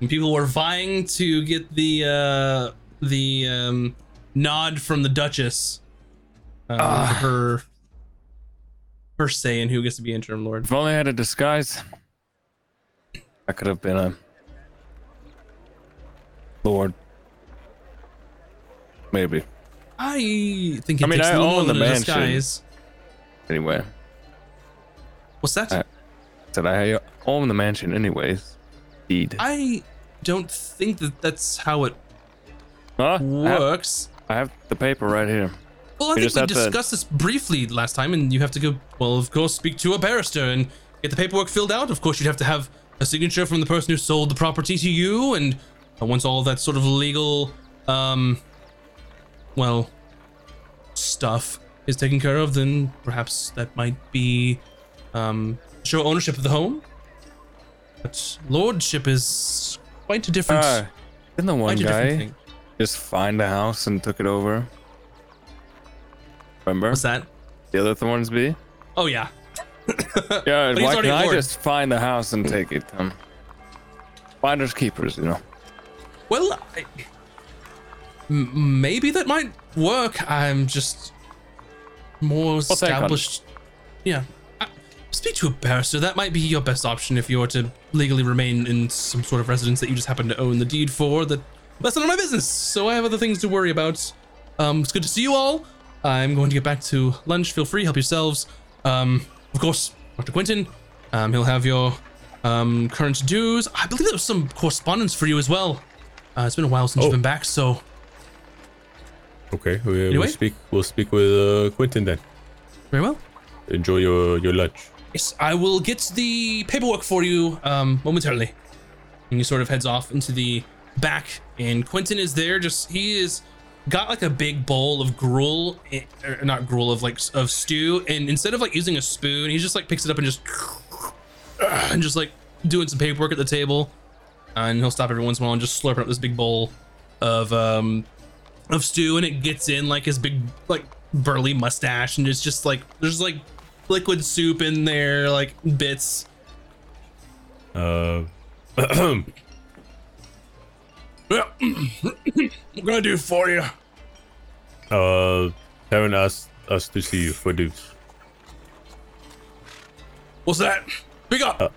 And people were vying to get the, uh, the, um, nod from the Duchess. Uh, uh, her... Her say in who gets to be interim lord. If only I had a disguise. I could have been a... Lord. Maybe. I think it I mean, takes I a little own the mansion. Disguise. Anyway. What's that? I said I own the mansion anyways. Indeed. I don't think that that's how it huh? works. I have, I have the paper right here. Well, I we think we discussed to... this briefly last time, and you have to go, well, of course, speak to a barrister and get the paperwork filled out. Of course, you'd have to have a signature from the person who sold the property to you, and once all that sort of legal, um, well, stuff is taken care of, then perhaps that might be, um, show ownership of the home. But lordship is quite a different... Uh, didn't the one guy just find a house and took it over? Remember? What's that? The other Thornsby? Oh, yeah. Yeah, why can't I just find the house and take it? Um, finders keepers, you know. Well, I, m- maybe that might work. I'm just more I'll established. Yeah. I, speak to a barrister. That might be your best option if you were to legally remain in some sort of residence that you just happen to own the deed for. That, that's none of my business, so I have other things to worry about. Um, it's good to see you all. I'm going to get back to lunch. Feel free, help yourselves. Um, of course, Doctor Quentin, um, he'll have your um, current dues. I believe there was some correspondence for you as well. Uh, it's been a while since oh. you've been back, so. Okay, we, anyway. we'll speak. We'll speak with uh, Quentin then. Very well. Enjoy your, your lunch. Yes, I will get the paperwork for you um, momentarily. And he sort of heads off into the back, and Quentin is there. Just he is. Got like a big bowl of gruel, or not gruel, of like of stew, and instead of like using a spoon, he just like picks it up and just and just like doing some paperwork at the table, and he'll stop every once in a while and just slurping up this big bowl of um of stew, and it gets in like his big like burly mustache, and it's just like there's like liquid soup in there, like bits. Uh. Well, what can I do for you? Uh, Karen asked us to see you for dues. What's that? Speak up!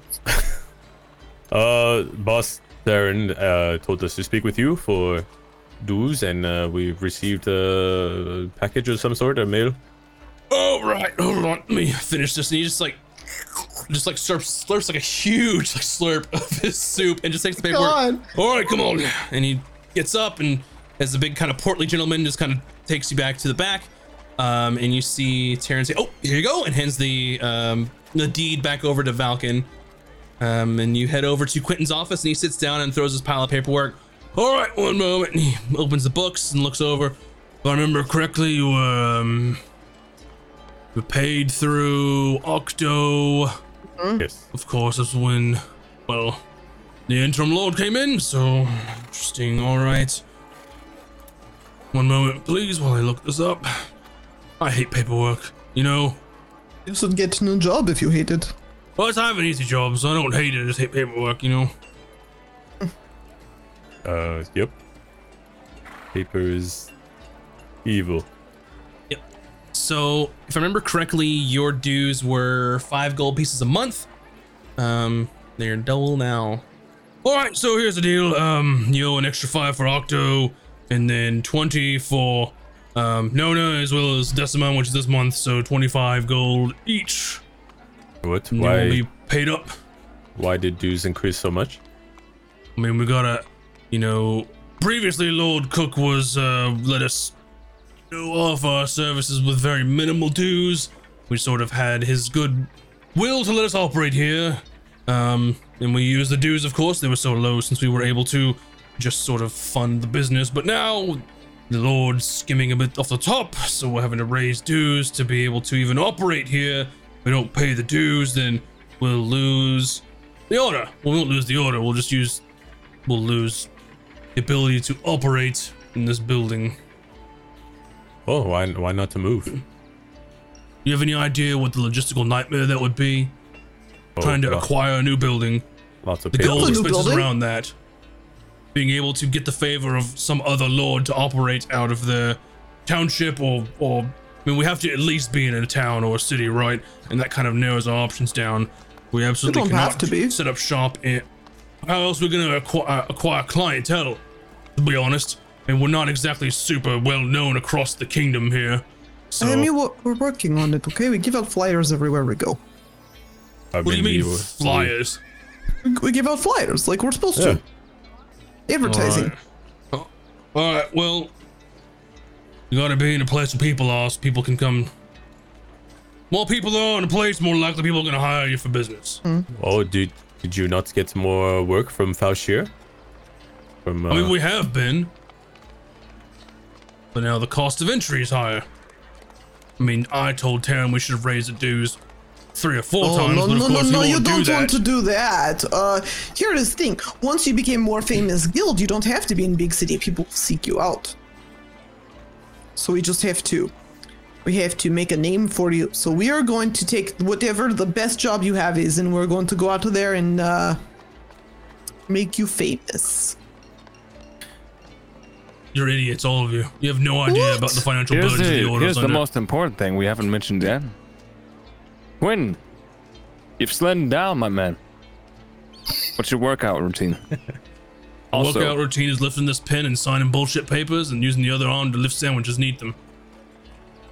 Uh, uh boss Darren uh, told us to speak with you for dues, and uh, we've received a package of some sort, a mail. Oh, right. Hold on. Let me finish this. And he just like, just like slurps, slurps like a huge like slurp of his soup and just takes the paperwork. God. All right, come on. And he gets up and as a big kind of portly gentleman just kind of takes you back to the back. Um, and you see Terran say, oh, here you go. And hands the, um, the deed back over to Valken. Um, and you head over to Quentin's office and he sits down and throws his pile of paperwork. All right, one moment. And he opens the books and looks over. If I remember correctly, you were, um, you were paid through Octo. Yes. Of course, that's when, well, the interim lord came in, so interesting. All right. One moment, please, while I look this up. I hate paperwork, you know. You should get a new job if you hate it. Well, I have an easy job, so I don't hate it. I just hate paperwork, you know. Uh, yep. Paper is evil. So, if I remember correctly, your dues were five gold pieces a month. Um, they're double now. All right, so here's the deal. Um, you owe an extra five for Octo, and then twenty for um, Nona, as well as Decimon, which is this month. So twenty-five gold each. What? And why? You will be paid up. Why did dues increase so much? I mean, we gotta, you know, previously Lord Cook was uh, let us. To offer our services with very minimal dues. We sort of had his good will to let us operate here. Um, and we used the dues, of course. They were so low since we were able to just sort of fund the business. But now the Lord's skimming a bit off the top. So we're having to raise dues to be able to even operate here. If we don't pay the dues, then we'll lose The order. We won't lose the order. We'll just use... We'll lose the ability to operate in this building. Oh, why, why not to move? You have any idea what the logistical nightmare that would be? Oh, Trying to lots, acquire a new building. Lots of the goal expenses around that. Being able to get the favor of some other lord to operate out of their township or... or I mean, we have to at least be in a town or a city, right? And that kind of narrows our options down. We absolutely don't cannot have to be. set up shop in... How else are we going to acquire, acquire clientele, to be honest? I mean, we're not exactly super well known across the kingdom here. So. I mean, we're, we're working on it, okay? We give out flyers everywhere we go. I what mean, do you mean, we, flyers? We, we give out flyers, like we're supposed yeah. to. Advertising. All right. All right, well... You gotta be in a place where people are, so people can come. More people are in a place, more likely people are gonna hire you for business. Mm. Oh, did did you not get more work from Falshir? From uh... I mean, we have been, but now the cost of entry is higher. I mean, I told Taryn we should have raised the dues three or four oh, times. No, but of no, course no, no, you don't do want to do that. Uh, here's the thing: once you became more famous guild, you don't have to be in big city. People seek you out. So we just have to, we have to make a name for you. So we are going to take whatever the best job you have is, and we're going to go out there and uh, make you famous. You're idiots, all of you. You have no idea what? about the financial here's burden the, of the orders. Here's under. the most important thing we haven't mentioned yet. Quinn, you've slid down, my man. What's your workout routine? Also, workout routine is lifting this pen and signing bullshit papers and using the other arm to lift sandwiches and eat them.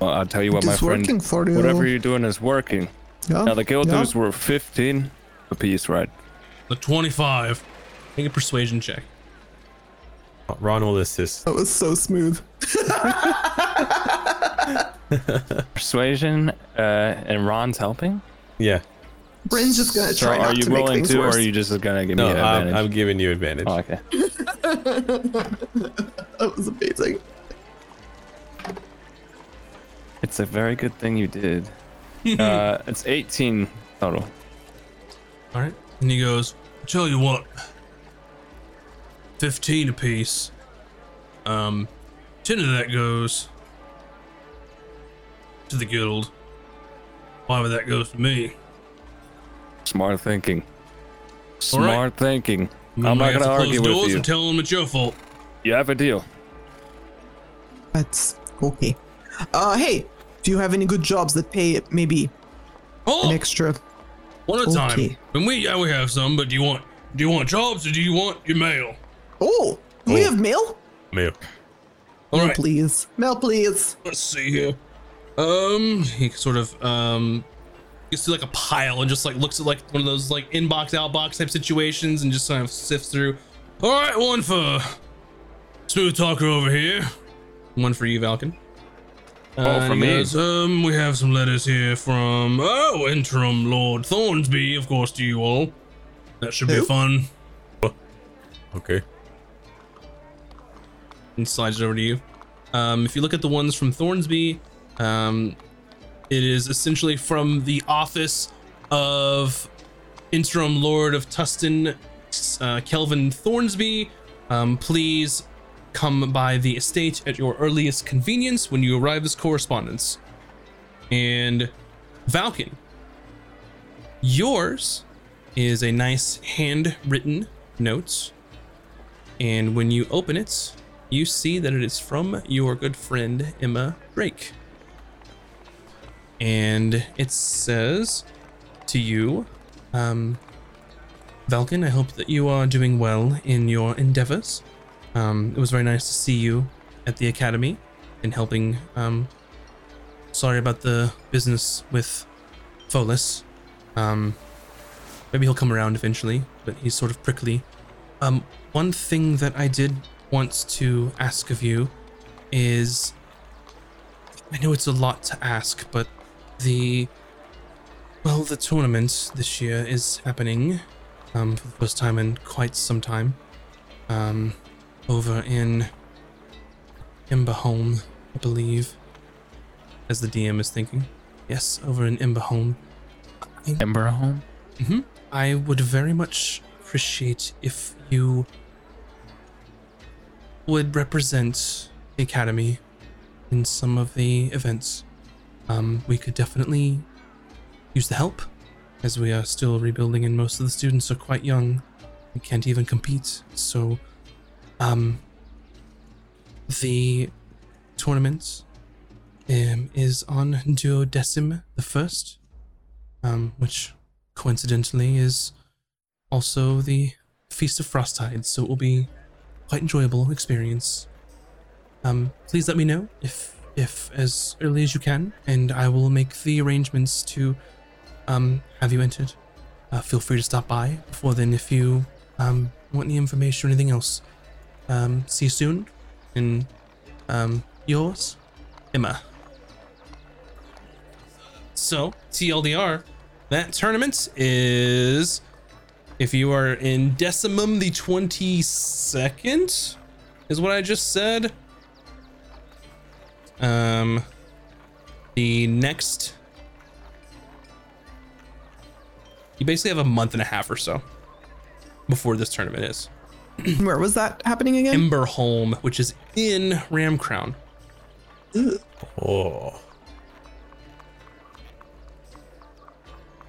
Well, I'll tell you what, my friend, for you. whatever you're doing is working. Yeah. Now, the guild dues yeah. were fifteen a piece, right? The twenty-five. Make a persuasion check. Ron will assist. That was so smooth. Persuasion uh, and Ron's helping? Yeah. Bryn's just gonna so try not to make things to, worse. Are you willing to, or are you just gonna give no, me an I'm, advantage? No, I'm giving you advantage. Oh, okay. That was amazing. It's a very good thing you did. uh, it's eighteen total. All right. And he goes, I'll tell you what, fifteen apiece. Um, ten of that goes to the guild. Five of that goes to me. Smart thinking. Smart right. thinking. You I'm not gonna to argue with doors you. And tell them it's your fault. You have a deal. That's okay. Uh, hey, do you have any good jobs that pay maybe oh, an extra? One at a okay. time. And we yeah, we have some, but do you want do you want jobs or do you want your mail? Oh, do oh. we have mail? Mail. All mail right. please. Mail please. Let's see here. Um, he sort of um. You see like a pile and just like looks at like one of those like inbox outbox type situations and just kind of sifts through. All right, one for Smooth Talker over here. One for you, Valken. Oh, uh, for me. Goes, um, we have some letters here from oh interim Lord Thornsby, of course, to you all. That should Who? be fun. Okay. And slides it over to you. Um, if you look at the ones from Thornsby, um. It is essentially from the office of Interim Lord of Tustin, uh, Kelvin Thornsby. Um, please come by the estate at your earliest convenience when you arrive as correspondence. And Valken, yours is a nice handwritten note. And when you open it, you see that it is from your good friend, Emma Drake. And it says to you, um, Valken, I hope that you are doing well in your endeavors. Um, it was very nice to see you at the academy and helping. Um, sorry about the business with Pholus. Um, maybe he'll come around eventually, but he's sort of prickly. Um, one thing that I did want to ask of you is, I know it's a lot to ask, but The, well, the tournament this year is happening um, for the first time in quite some time um, over in Ember Home, I believe, as the D M is thinking. Yes, over in Ember Home. Ember Home? Mm-hmm. I would very much appreciate if you would represent the Academy in some of the events. Um, we could definitely use the help, as we are still rebuilding and most of the students are quite young and can't even compete. So, um, the tournament um, is on Duodecim the first, um, which coincidentally is also the Feast of Frosthide, so it will be quite enjoyable experience. Um, please let me know if, if as early as you can, and I will make the arrangements to um, have you entered. Uh, feel free to stop by before then if you um, want any information or anything else. Um, see you soon, and um, yours, Emma. So, T L D R, that tournament is, if you are in Decimum the twenty-second, is what I just said. Um, the next, you basically have a month and a half or so before this tournament is. Where was that happening again? Ember Home, which is in Ramcrown. Oh.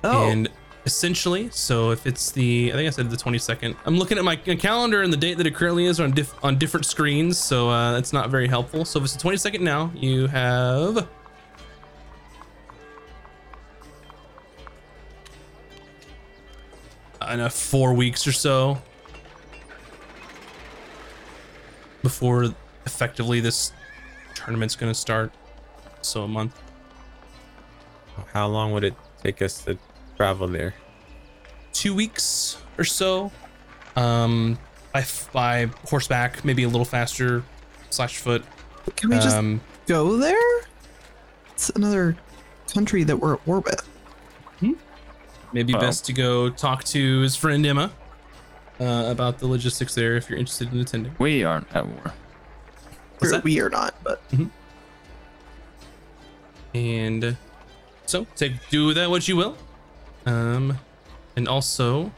Oh. And essentially, so if it's the, I think I said the twenty-second. I'm looking at my calendar and the date that it currently is on diff, on different screens, so uh, that's not very helpful. So if it's the twenty-second now, you have enough four weeks or so before effectively this tournament's going to start. So a month. How long would it take us to travel there? Two weeks or so, um by, by horseback, maybe a little faster slash foot. Can we um, just go there? It's another country that we're at war with. Hmm? Maybe oh. Best to go talk to his friend Emma uh about the logistics there if you're interested in attending. We aren't at war. What's that? We are not, but mm-hmm. And so take do with that what you will. Um, and also,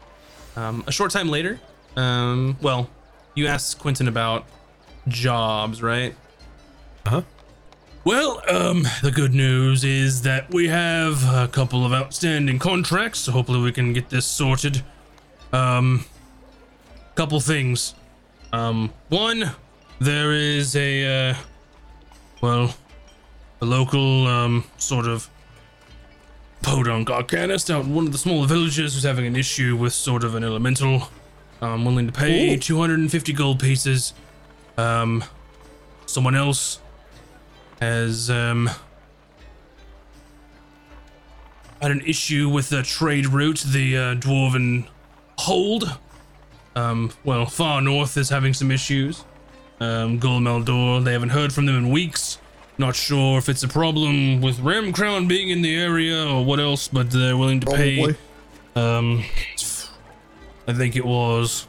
um, a short time later, um, well, you asked Quentin about jobs, right? Uh-huh. Well, um, the good news is that we have a couple of outstanding contracts, so hopefully we can get this sorted. Um, couple things. Um, one, there is a, uh, well, a local, um, sort of podunk arcanist out in one of the smaller villages who's having an issue with sort of an elemental. I'm willing to pay Ooh. two hundred fifty gold pieces. Um, someone else has um, had an issue with the trade route, the uh, Dwarven Hold. Um, well, far north is having some issues. Um, Gollmeldor, they haven't heard from them in weeks. Not sure if it's a problem with Ramcrown being in the area or what else, but they're willing to Probably. pay. Um, I think it was,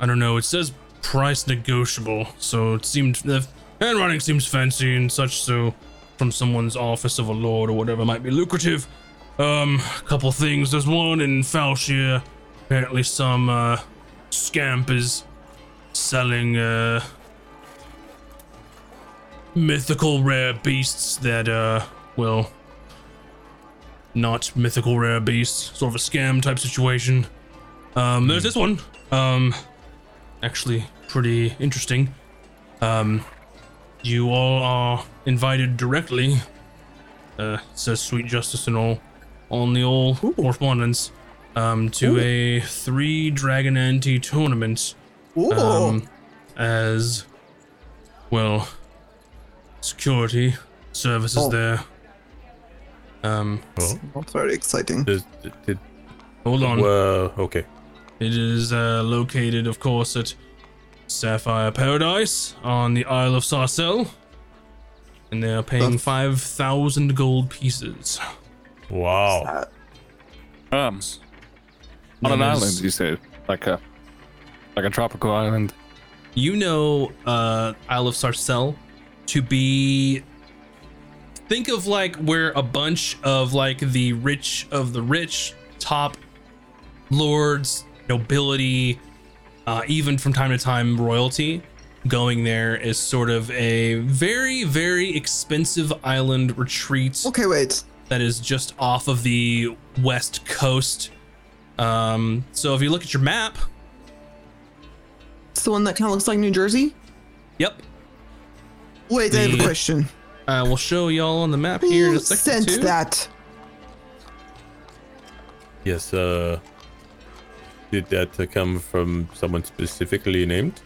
I don't know. It says price negotiable, so it seemed the handwriting seems fancy and such. So, from someone's office of a lord or whatever might be lucrative. Um, a couple things. There's one in Falshir. Apparently, some uh, scamp is selling. Uh, mythical rare beasts that uh well not mythical rare beasts, sort of a scam type situation. Um there's this one, um actually pretty interesting. Um you all are invited directly, uh says sweet justice and all on the old Ooh. correspondence, um to Ooh. a Three Dragon Ante tournament. Ooh. um as well security services oh. there. Um, oh. That's very exciting. Did, did, did, Hold on. Well, okay. It is uh, located, of course, at Sapphire Paradise on the Isle of Sarcell, and they are paying That's... five thousand gold pieces. Wow. Um, on an is... island, you said, like a like a tropical island. You know, uh, Isle of Sarcell. To be, think of like where a bunch of like the rich of the rich top lords, nobility, uh, even from time to time royalty going there is sort of a very, very expensive island retreat. Okay, wait. That is just off of the west coast. Um, so if you look at your map. It's the one that kind of looks like New Jersey? Yep. Wait, the, I have a question. I will show y'all on the map here in a second. Sense that. Yes, uh, did that come from someone specifically named?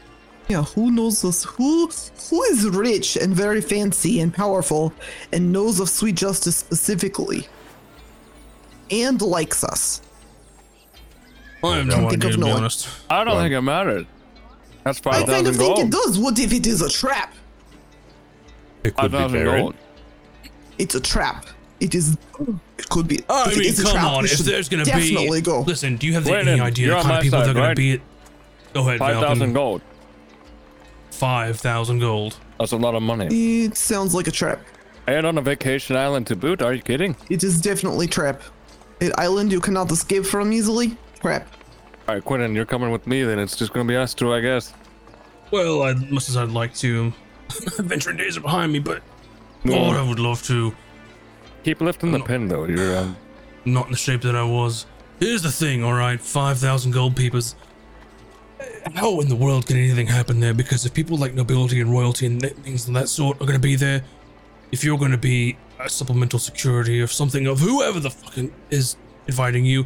Yeah, who knows this? Who, who is rich and very fancy and powerful and knows of sweet justice specifically and likes us? I have no idea, to be honest. I don't think it mattered. That's five thousand gold. I kind of think it does. What if it is a trap? It could be buried. It's a trap. It is. It could be. I mean, come on. If there's gonna be, definitely go. Listen, do you have any idea the kind of people that are gonna be it? Go ahead, Valken. Five thousand gold. Five thousand gold. That's a lot of money. It sounds like a trap. And on a vacation island to boot. Are you kidding? It is definitely trap. An island you cannot escape from easily. Crap. All right, Quentin, you're coming with me. Then it's just gonna be us two, I guess. Well, as much as I'd like to. Adventuring days are behind me, but no. Oh, I would love to. Keep lifting the pen, though. You're um... not in the shape that I was. Here's the thing, all right? five thousand gold peepers. How in the world can anything happen there? Because if people like nobility and royalty and things of that sort are going to be there, if you're going to be a supplemental security of something of whoever the fucking is inviting you,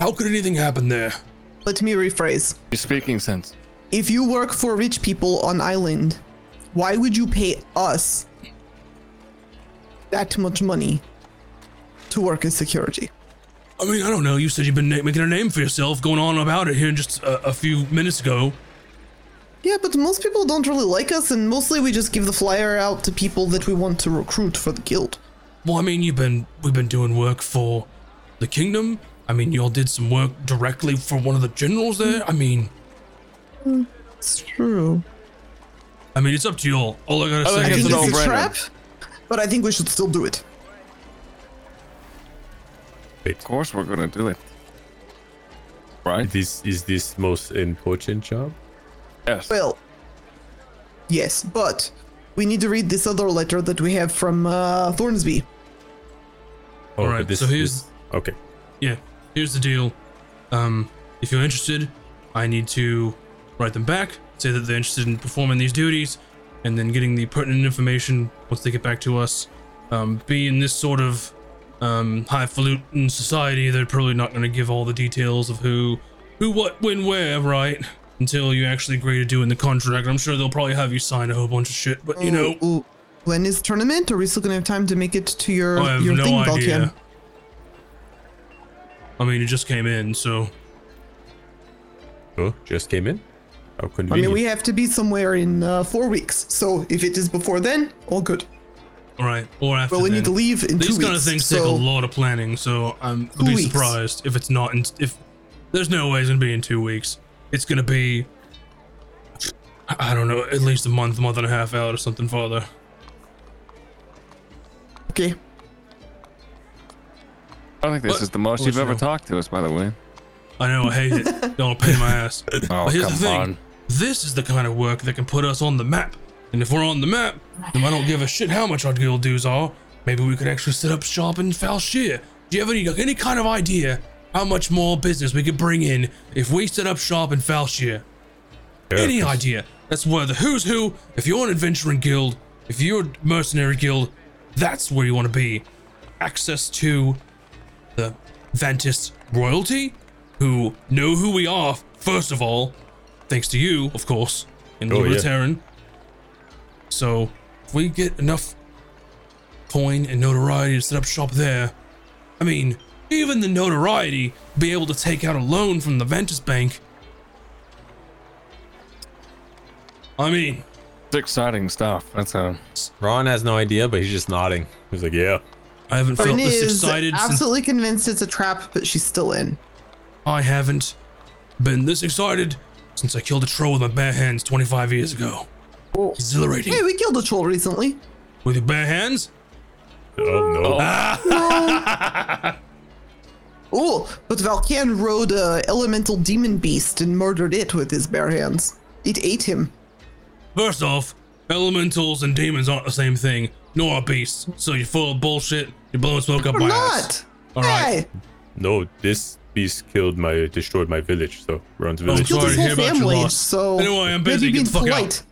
how could anything happen there? Let me rephrase. You're speaking sense. If you work for rich people on island, why would you pay us that much money to work as security? I mean, I don't know. You said you've been na- making a name for yourself, going on about it here just a, a few minutes ago. Yeah, but most people don't really like us, and mostly we just give the flyer out to people that we want to recruit for the guild. Well, I mean, you've been we've been doing work for the kingdom. I mean, y'all did some work directly for one of the generals there. I mean, it's true. I mean, it's up to you all. All I gotta say I think is it's, it's a trap, but I think we should still do it. Wait. Of course we're gonna do it. Right? This is this most important job? Yes. Well, yes, but we need to read this other letter that we have from uh, Thornsby. All right, this, so here's... This, okay. Yeah, here's the deal. Um, if you're interested, I need to write them back. Say that they're interested in performing these duties and then getting the pertinent information once they get back to us. Um, being this sort of um, highfalutin society, they're probably not going to give all the details of who, who, what, when, where, right? Until you actually agree to doing the contract. I'm sure they'll probably have you sign a whole bunch of shit, but you know. Ooh, ooh. When is tournament? Are we still going to have time to make it to your, I have your no thing, idea. Valken? I mean, it just came in, so. Oh, just came in? I mean, we have to be somewhere in uh, four weeks. So if it is before then, all good. All right. Or after. Well, we then. Need to leave in These two weeks. These kind of things so take a lot of planning. So I'm I'll be weeks. surprised if it's not. In, if there's no way it's gonna be in two weeks, it's gonna be. I don't know. At least a month, month and a half out, or something farther. Okay. I think this but, is the most you've ever know. talked to us, by the way. I know, I hate it. Don't pay my ass. Oh, but here's come the thing. On. This is the kind of work that can put us on the map. And if we're on the map, then I don't give a shit how much our guild dues are. Maybe we could actually set up shop in Falshir. Do you have any like, any kind of idea how much more business we could bring in if we set up shop in Falshir? Yeah. Any idea? That's where the who's who. If you're an adventuring guild, if you're a mercenary guild, that's where you want to be. Access to the Vantis royalty? Who know who we are, first of all, thanks to you, of course, in oh, Libertarian. Yeah. So, if we get enough coin and notoriety to set up shop there, I mean, even the notoriety, be able to take out a loan from the Vantis Bank. I mean... It's exciting stuff. That's how... Ron has no idea, but he's just nodding. He's like, yeah. I haven't Bryn felt this excited since... absolutely convinced it's a trap, but she's still in. I haven't been this excited since I killed a troll with my bare hands twenty-five years ago. Oh. Exhilarating. Hey, we killed a troll recently. With your bare hands? Oh, no. no. Oh, but Valken rode an elemental demon beast and murdered it with his bare hands. It ate him. First off, elementals and demons aren't the same thing, nor are beasts. So you're full of bullshit. You're blowing smoke up my ass. All right. No, this beast killed my, destroyed my village. So Ron's village. Oh, I'm sorry to hear about your loss. So anyway, I'm busy. Get the fuck out.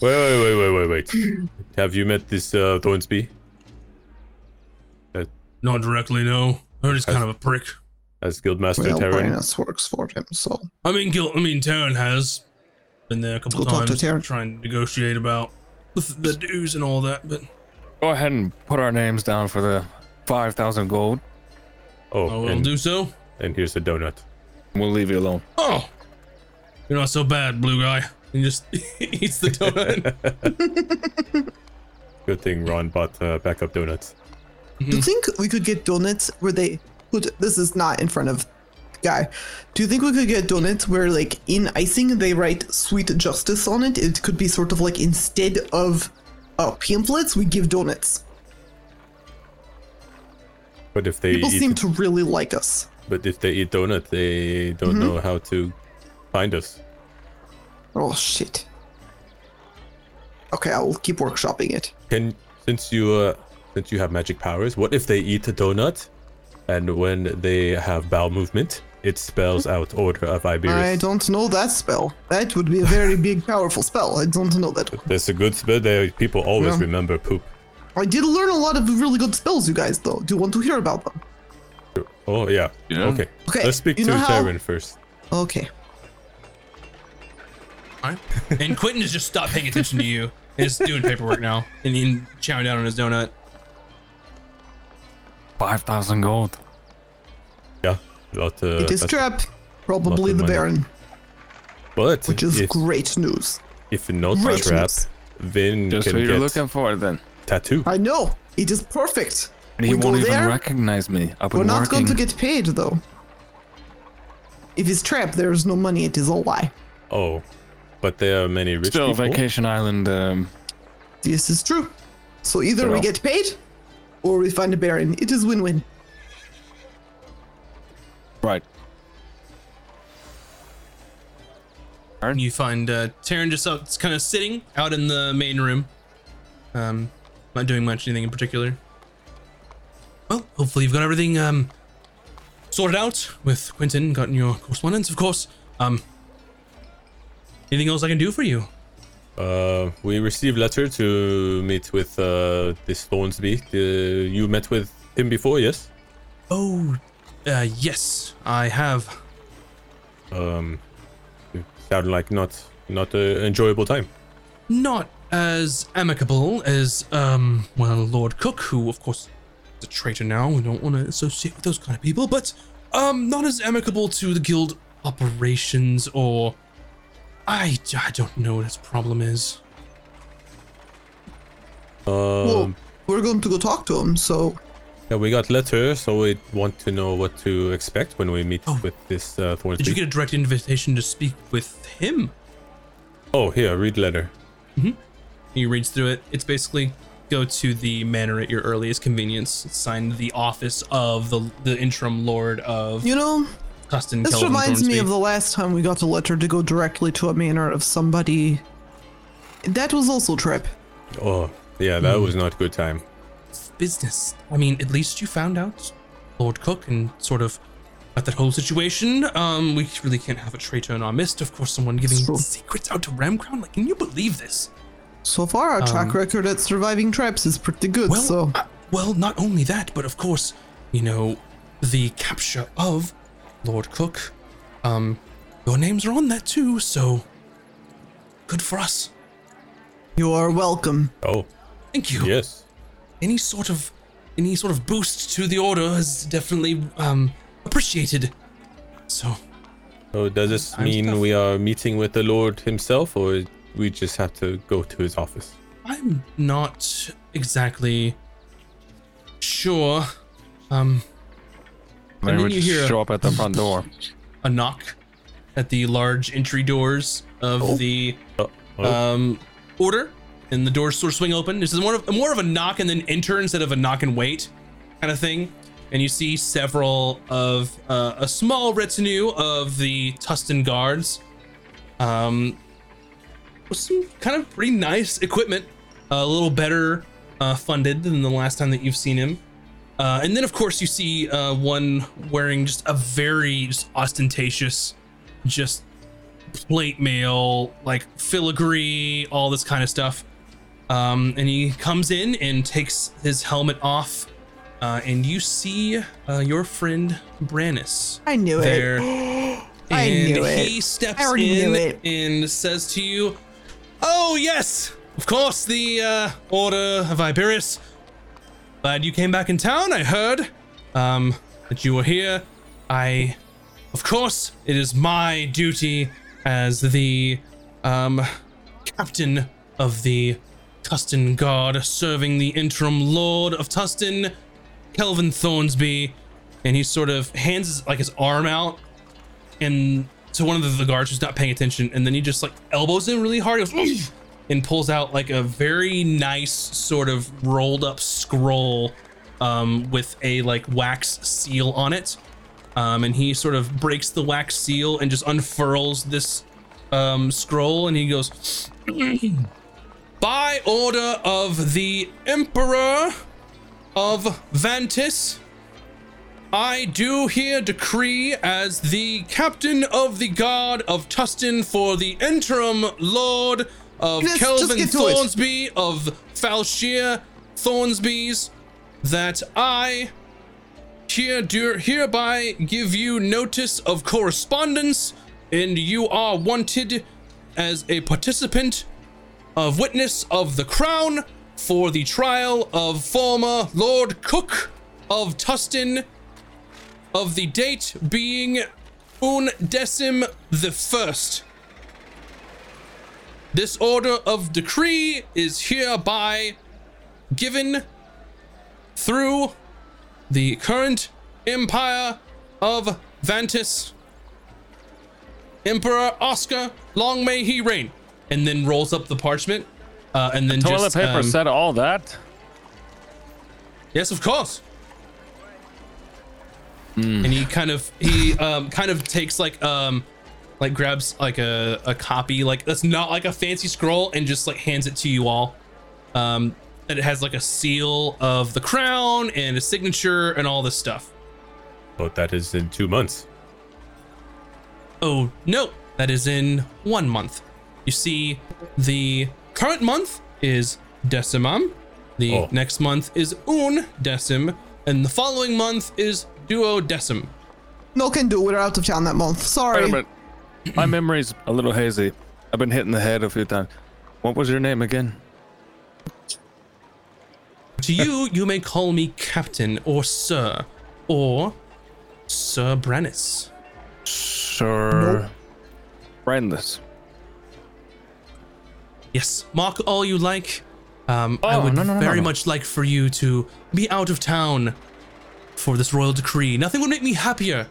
Wait, wait, wait, wait, wait, wait. Have you met this uh, Thornsby? Uh, Not directly, no. I heard he's kind of a prick. As Guildmaster well, Terran. Brennus works for him, so. I mean, Guild. I mean, Terran has been there a couple times to trying to negotiate about the, the dues and all that, but. Go ahead and put our names down for the five thousand gold. Oh, I will and, do so. And here's a donut. We'll leave you alone. Oh, you're not so bad, blue guy. He just eats the donut. Good thing Ron bought uh, backup donuts. Mm-hmm. Do you think we could get donuts where they put, this is not in front of the guy. Do you think we could get donuts where, like, in icing they write sweet justice on it? It could be sort of like, instead of uh, pamphlets, we give donuts. But if they People eat, seem to really like us. But if they eat donuts, they don't mm-hmm. know how to find us. Oh shit. Okay, I'll keep workshopping it. Can since you uh, since you have magic powers, what if they eat a donut, and when they have bowel movement, it spells out Order of Iberus? I don't know that spell. That would be a very big, powerful spell. I don't know that. That's a good spell. There, people always yeah. remember poop. I did learn a lot of really good spells, you guys. Though, do you want to hear about them? Oh yeah. yeah. Okay. Okay. Let's speak you to Tyrion how... first. Okay. Right. And Quentin has just stopped paying attention to you. He's doing paperwork now and he's chowing down on his donut. five thousand gold. Yeah. Lot, uh, it is trap. Probably the Baron. But which is if, great news. If not a trap, news. Vin just can what you're get looking for then. Tattoo. I know. It is perfect. And he we won't even there. recognize me. I've been We're not working. going to get paid though. If it's trap, there is no money. It is a lie. Oh. But there are many rich Still, people. Still, Vacation Island. Um... This is true. So either we get paid, or we find a Baron. It is win-win. Right. You find uh, Terran just out, kind of sitting out in the main room. Um, not doing much, anything in particular. Well, hopefully you've got everything um, sorted out with Quentin. Gotten your correspondence, of course. Um. Anything else I can do for you? Uh, we received a letter to meet with uh, this Thornsby. Uh, you met with him before, yes? Oh, uh, yes, I have. Um, it sounded like not not an enjoyable time. Not as amicable as, um, well, Lord Cook, who, of course, is a traitor now. We don't want to associate with those kind of people, but um, not as amicable to the guild operations or... I, I don't know what his problem is. Um, well, we're going to go talk to him, so... Yeah, we got letter, so we want to know what to expect when we meet oh. with this uh, Thornsby. Did you get a direct invitation to speak with him? Oh, here, read letter. Mm-hmm. He reads through it. It's basically, go to the manor at your earliest convenience. It's signed the office of the, the interim lord of... You know... Tustin, this Kelvin reminds Thornsby. me of the last time we got a letter to go directly to a manor of somebody. That was also trip. Oh, yeah, that mm. was not a good time. It's business. I mean, at least you found out Lord Cook and sort of got that whole situation. Um, we really can't have a traitor in our midst. Of course, someone giving so, secrets out to Ramcrown. Like, can you believe this? So far, our um, track record at surviving traps is pretty good. Well, so, uh, well, not only that, but of course, you know, the capture of Lord Cook, um, your names are on that too, so good for us. You are welcome. Oh, thank you. Yes. Any sort of, any sort of boost to the order is definitely um appreciated. So. So does this mean stuff. we are meeting with the Lord himself, or we just have to go to his office? I'm not exactly sure. Um. And then you hear show a, up at the front door. A knock at the large entry doors of oh. the oh. Oh. Um, order, and the doors sort of swing open. This is more of more of a knock and then enter instead of a knock and wait kind of thing. and you see several of uh, a small retinue of the Tustin guards, um, with some kind of pretty nice equipment, a little better uh, funded than the last time that you've seen him. Uh, and then, of course, you see uh, one wearing just a very just ostentatious, just plate mail, like filigree, all this kind of stuff. Um, and he comes in and takes his helmet off, uh, and you see uh, your friend Brennus. I knew there. it. I knew it. And he steps in and says to you, "Oh yes, of course, the uh, Order of Iberus. Glad you came back in town. I heard um, that you were here. I, of course, it is my duty as the um, captain of the Tustin Guard, serving the interim Lord of Tustin, Kelvin Thornsby." And he sort of hands his, like his arm out and to one of the guards who's not paying attention, and then he just like elbows him really hard and pulls out like a very nice sort of rolled up scroll um, with a like wax seal on it. Um, and he sort of breaks the wax seal and just unfurls this um, scroll, and he goes, "By order of the Emperor of Vantis, I do here decree as the captain of the guard of Tustin for the interim Lord of Let's Kelvin Thornsby it. of Falshir Thornsby's, that I here do hereby give you notice of correspondence, and you are wanted as a participant of witness of the crown for the trial of former Lord Cook of Tustin, of the date being undecim the first. This order of decree is hereby given through the current Empire of Vantis. Emperor Oscar, long may he reign." And then rolls up the parchment, uh, and then the toilet just, paper um, said all that. Yes, of course. Mm. And he kind of he um, kind of takes like um, like grabs like a, a copy like that's not like a fancy scroll and just like hands it to you all. Um, and it has like a seal of the crown and a signature and all this stuff. But that is in two months. Oh no, that is in one month. You see, the current month is decimum, the oh. next month is un decim, and the following month is duodecim. No can do, we're out of town that month, sorry. Wait a minute. My memory's a little hazy. I've been hitting the head a few times. What was your name again? To you, you may call me Captain, or Sir, or Sir Brennus. Sir Brennus. Nope. Yes, mark all you like. Um, oh, I would no, no, no, very no. much like for you to be out of town for this royal decree. Nothing would make me happier.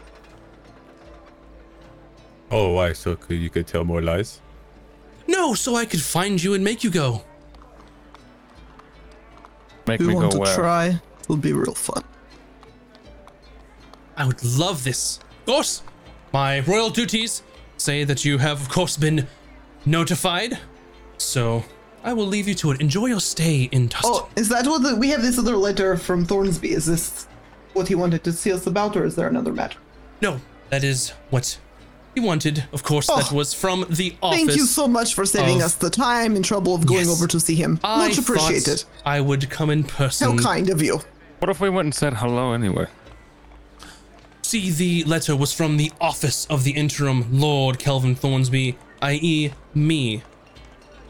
Oh, why? So could, you could tell more lies? No, so I could find you and make you go. Make we me want go to where? Try. It'll be real fun. I would love this. Of course, my royal duties say that you have, of course, been notified. So, I will leave you to it. Enjoy your stay in Tustin. Oh, is that what the, we have this other letter from Thornsby? Is this what he wanted to see us about, or is there another matter? No, that is what he wanted. Of course, oh, that was from the office. Thank you so much for saving of, us the time and trouble of going yes, over to see him. I much appreciated. I would come in person. How kind of you. What if we went and said hello anyway? See, the letter was from the office of the interim Lord Kelvin Thornsby, that is me.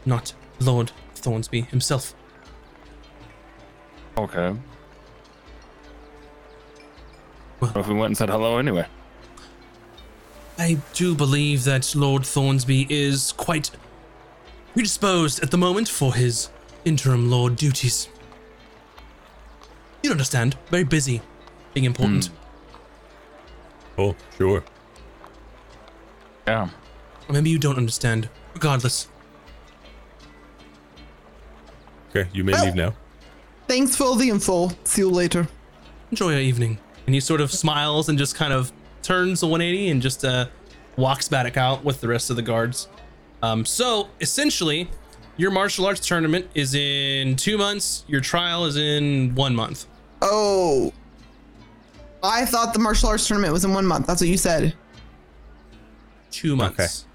Not Lord Thornsby himself. Okay. Well, if we went and said hello anyway. I do believe that Lord Thornsby is quite predisposed at the moment for his interim lord duties. You understand, very busy, being important. Mm. Oh, sure. Yeah. Maybe you don't understand. Regardless. Okay, you may well, leave now. Thanks for all the info. See you later. Enjoy your evening. And he sort of smiles and just kind of turns a one eighty and just uh, walks back out with the rest of the guards. Um, so essentially, your martial arts tournament is in two months. Your trial is in one month. Oh, I thought the martial arts tournament was in one month. That's what you said. Two months.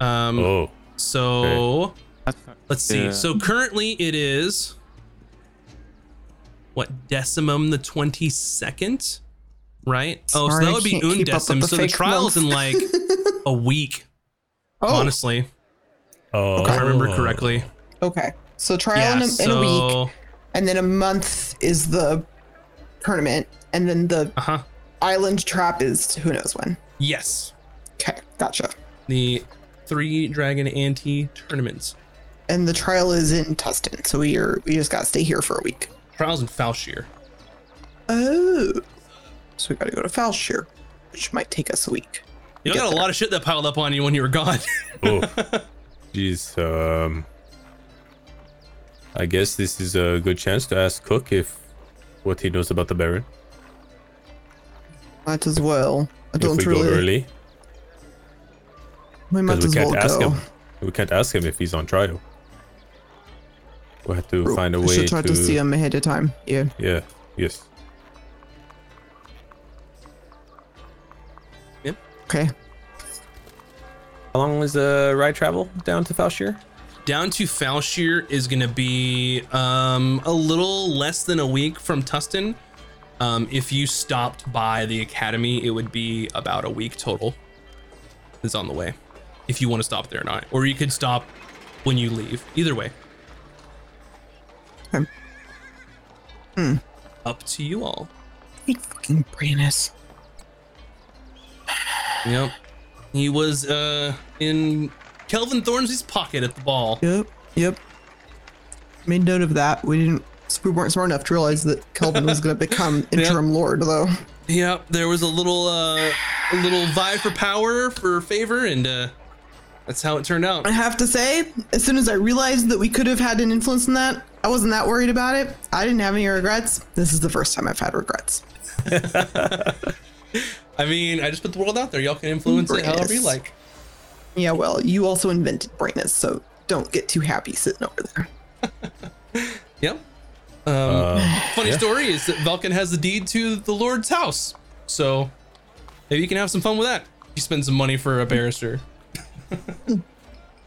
Okay. Um, oh. So okay. let's see. Yeah. So currently it is what decimum the twenty-second, right? Sorry, oh, so that would be undecim. The so the trial's month. in like a week. Oh. Honestly, oh, okay. if I remember correctly. Okay, so trial yeah, in, a, so... in a week, and then a month is the tournament, and then the uh-huh. island trap is who knows when. Yes. Okay, gotcha. The Three Dragon Ante tournaments, and the trial is in Tustin, so we are we just gotta stay here for a week. Trial's in Falshir. Oh, so we gotta go to Falshir, which might take us a week. You got a lot of shit that piled up on you when you were gone. Oh, geez. Um, I guess this is a good chance to ask Cook if what he knows about the Baron. Might as well. I if don't we really. Go early, we might as we can't well ask go. him. We can't ask him if he's on trial. We we'll have to Bro, find a I way should try to... to see him ahead of time. Yeah. Yeah. Yes. Okay. How long was the ride travel down to Falshir? Down to Falshir is going to be um, a little less than a week from Tustin. Um, if you stopped by the academy, it would be about a week total. It's on the way. If you want to stop there or not. Or you could stop when you leave. Either way. Okay. Hmm. Up to you all. Big fucking Brennus. Yep. He was uh, in Kelvin Thornsby's pocket at the ball. Yep. Yep. Made note of that. We didn't. We weren't smart enough to realize that Kelvin was going to become interim yep. lord, though. Yep. There was a little, uh, a little vie for power, for favor, and uh, that's how it turned out. I have to say, as soon as I realized that we could have had an influence in that, I wasn't that worried about it. I didn't have any regrets. This is the first time I've had regrets. I mean, I just put the world out there. Y'all can influence Brennus. It however you like. Yeah, well, you also invented Brennus, so don't get too happy sitting over there. Yep. Um, uh, funny yeah. story is that Valken has the deed to the Lord's house. So maybe you can have some fun with that. You spend some money for a barrister.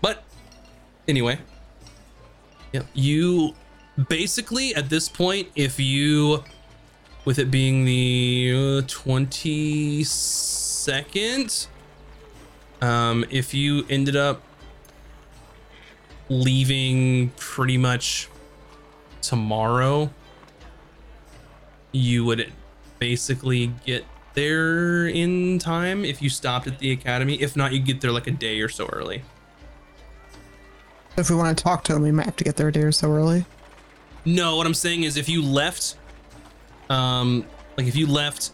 But anyway, yep. you basically at this point, if you... with it being the twenty-second, um, if you ended up leaving pretty much tomorrow, you would basically get there in time if you stopped at the academy. If not, you get there like a day or so early. If we want to talk to them, we might have to get there a day or so early. No, what I'm saying is if you left... Um, like if you left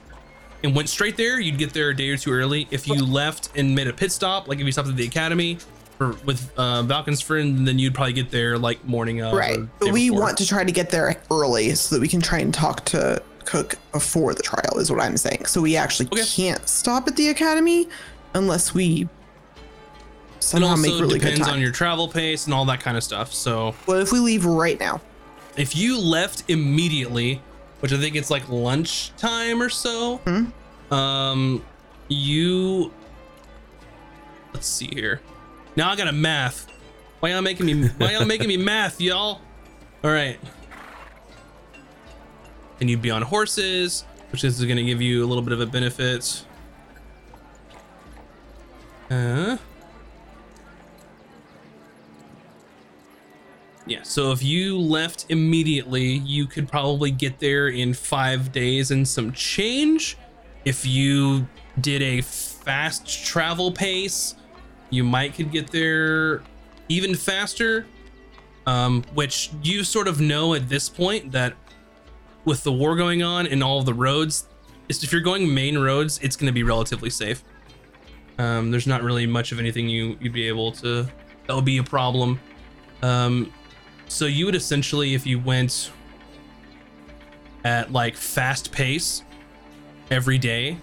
and went straight there, you'd get there a day or two early. If you left and made a pit stop, like if you stopped at the academy or with uh, Valken's friend, then you'd probably get there like morning of. Right. But we before. want to try to get there early so that we can try and talk to Cook before the trial is what I'm saying. So we actually okay. can't stop at the academy unless we somehow make really good time. It also depends on your travel pace and all that kind of stuff. So what if we leave right now? If you left immediately, which I think it's like lunchtime or so. Mm-hmm. Um, you, let's see here. Now I got a math. Why y'all making me? Why y'all making me math, y'all? All right. And you'd be on horses, which is going to give you a little bit of a benefit. Uh. Yeah, so if you left immediately, you could probably get there in five days and some change. If you did a fast travel pace, you might could get there even faster, um, which you sort of know at this point that with the war going on and all the roads, if you're going main roads, it's going to be relatively safe. Um, there's not really much of anything you, you'd be able to, that would be a problem. Um, So you would essentially, if you went at like fast pace, every day.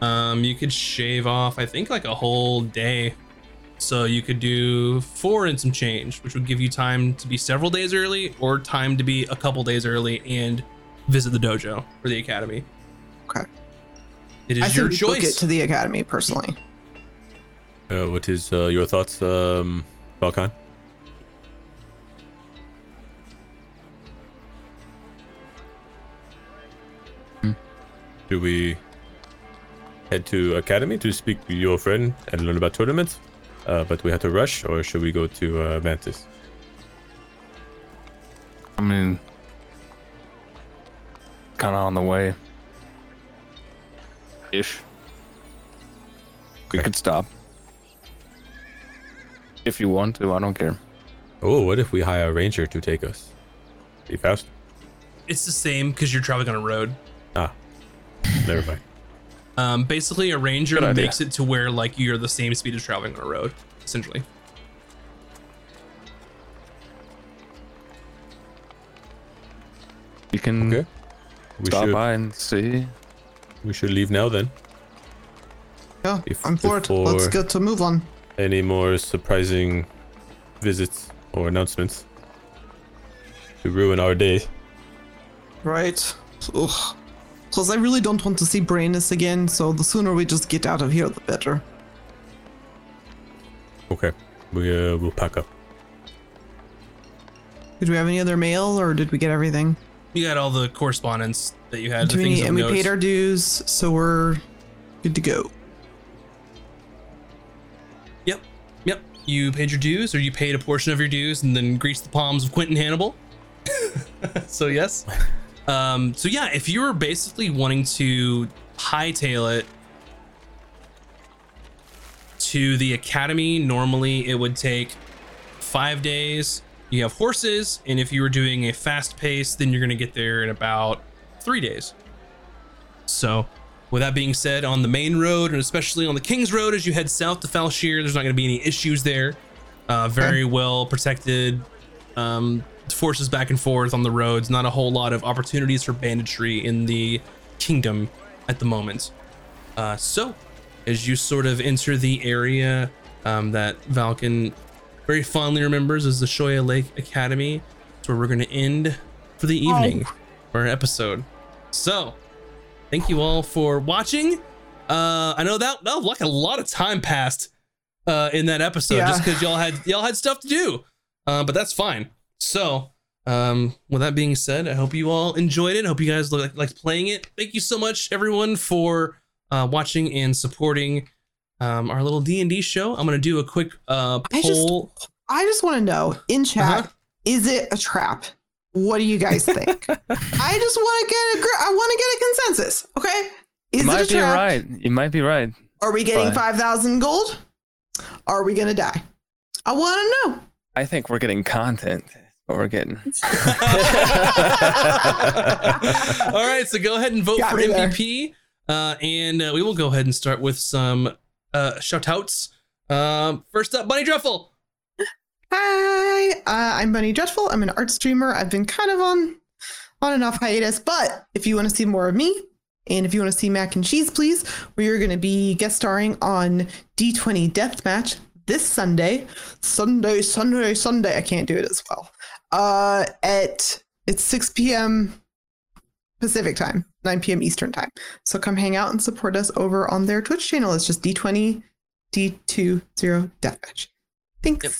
Um, you could shave off, I think, like a whole day. So you could do four and some change, which would give you time to be several days early or time to be a couple days early and visit the dojo or the academy. Okay. It is I your choice. I think we book it to the academy personally. Uh, what is uh, your thoughts, um, Valken? Hmm. Do we head to academy to speak to your friend and learn about tournaments? Uh, but we had to rush, or should we go to uh, Vantis? I mean, kind of on the way. Ish. We okay. could stop. If you want to, I don't care. Oh, what if we hire a ranger to take us? Be fast. It's the same because you're traveling on a road. Ah, never mind. Um, basically, a ranger makes it to where like you're the same speed as traveling on a road, essentially. You can okay. we stop should, by and see. We should leave now then. Yeah, if, I'm for it. Let's get to move on. Any more surprising visits or announcements to ruin our day? Right. Ugh. Because I really don't want to see Brennus again, so the sooner we just get out of here, the better. Okay, we, uh, we'll pack up. Did we have any other mail, or did we get everything? You got all the correspondence that you had. The things and we notes. Paid our dues, so we're good to go. Yep, yep. You paid your dues, or you paid a portion of your dues, and then greased the palms of Quentin Hannibal. So, yes. Um, so yeah, if you were basically wanting to hightail it to the academy, normally it would take five days. You have horses, and if you were doing a fast pace, then you're going to get there in about three days. So with that being said, on the main road, and especially on the King's Road, as you head south to Falshir, there's not going to be any issues there. Uh, very well protected. Um... forces back and forth on the roads, not a whole lot of opportunities for banditry in the kingdom at the moment. Uh, so as you sort of enter the area um, that Valken very fondly remembers as the Shoya Lake Academy, that's where we're going to end for the evening oh. for our episode. So thank you all for watching. Uh, I know that, that like a lot of time passed uh, in that episode yeah. just because y'all had y'all had stuff to do, uh, but that's fine. So, um, with that being said, I hope you all enjoyed it. I hope you guys liked, liked playing it. Thank you so much, everyone, for uh, watching and supporting um, our little D and D show. I'm going to do a quick uh, poll. I just, I just want to know, in chat, uh-huh. is it a trap? What do you guys think? I just want to get a, I want to get a consensus, okay? Is you might it a be trap? Right. You might be right. Are we getting five thousand gold? Are we going to die? I want to know. I think we're getting content. What we're getting. All right, so go ahead and vote Got for M V P, uh, and uh, we will go ahead and start with some uh, shout-outs. Um, first up, Bunny Dreffel. Hi, uh, I'm Bunny Dreffel. I'm an art streamer. I've been kind of on, on and off hiatus, but if you want to see more of me, and if you want to see Mac and Cheese, please, we are going to be guest starring on D twenty Deathmatch this Sunday. Sunday, Sunday, Sunday. I can't do it as well. Uh, at it's six p.m. Pacific time, nine p.m. Eastern time. So come hang out and support us over on their Twitch channel. It's just D twenty D twenty Deathmatch. Thanks. Yep.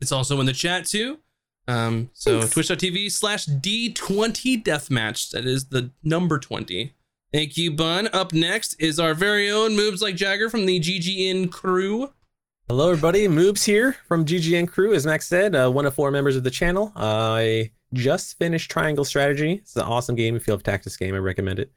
It's also in the chat too. Um, so twitch.tv slash D twenty Deathmatch. That is the number twenty. Thank you, Bun. Up next is our very own Moobs Like Jagger from the G G N crew. Hello, everybody. Moobs here from G G N Crew. As Max said, uh, one of four members of the channel. Uh, I just finished Triangle Strategy. It's an awesome game. If you love tactics game, I recommend it.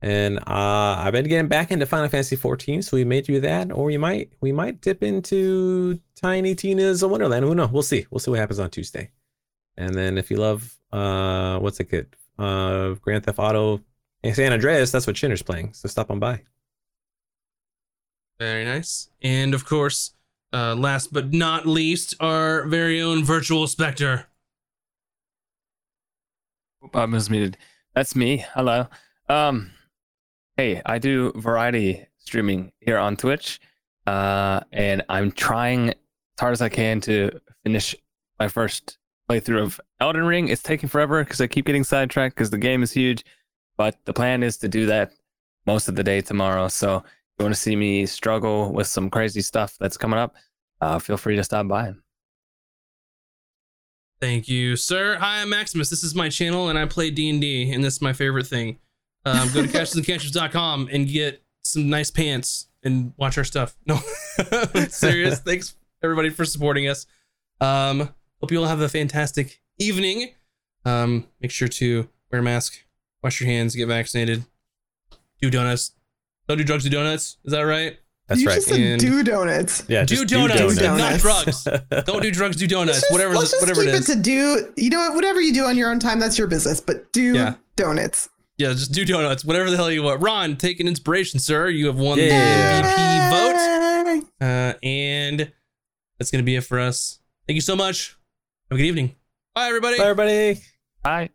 And uh, I've been getting back into Final Fantasy fourteen, so we may do that, or we might we might dip into Tiny Tina's Wonderland. Who knows? We'll see. We'll see what happens on Tuesday. And then if you love uh, what's it good? Uh, Grand Theft Auto and San Andreas, that's what Chinner's playing. So stop on by. Very nice. And of course. Uh, last but not least, our very own Virtual Spectre. Oh, I was muted. That's me. Hello. Um, hey, I do variety streaming here on Twitch, uh, and I'm trying as hard as I can to finish my first playthrough of Elden Ring. It's taking forever because I keep getting sidetracked because the game is huge, but the plan is to do that most of the day tomorrow. So if you want to see me struggle with some crazy stuff that's coming up, uh, feel free to stop by. Thank you, sir. Hi, I'm Maximus. This is my channel, and I play D and D, and this is my favorite thing. Um, go to catchers and catchers dot com and get some nice pants and watch our stuff. No, I'm serious. Thanks, everybody, for supporting us. Um, hope you all have a fantastic evening. Um, make sure to wear a mask, wash your hands, get vaccinated, do donuts. Don't do drugs, do donuts. Is that right? That's you right. Just and do donuts. Yeah, do donuts, do donuts, not drugs. Don't do drugs, do donuts. Just, whatever, let's just whatever keep it is. It to do, you know, whatever you do on your own time, that's your business. But do yeah. donuts. Yeah, just do donuts. Whatever the hell you want. Ron, take an inspiration, sir. You have won Yay. the M V P vote. Uh, and that's gonna be it for us. Thank you so much. Have a good evening. Bye, everybody. Bye, everybody. Bye.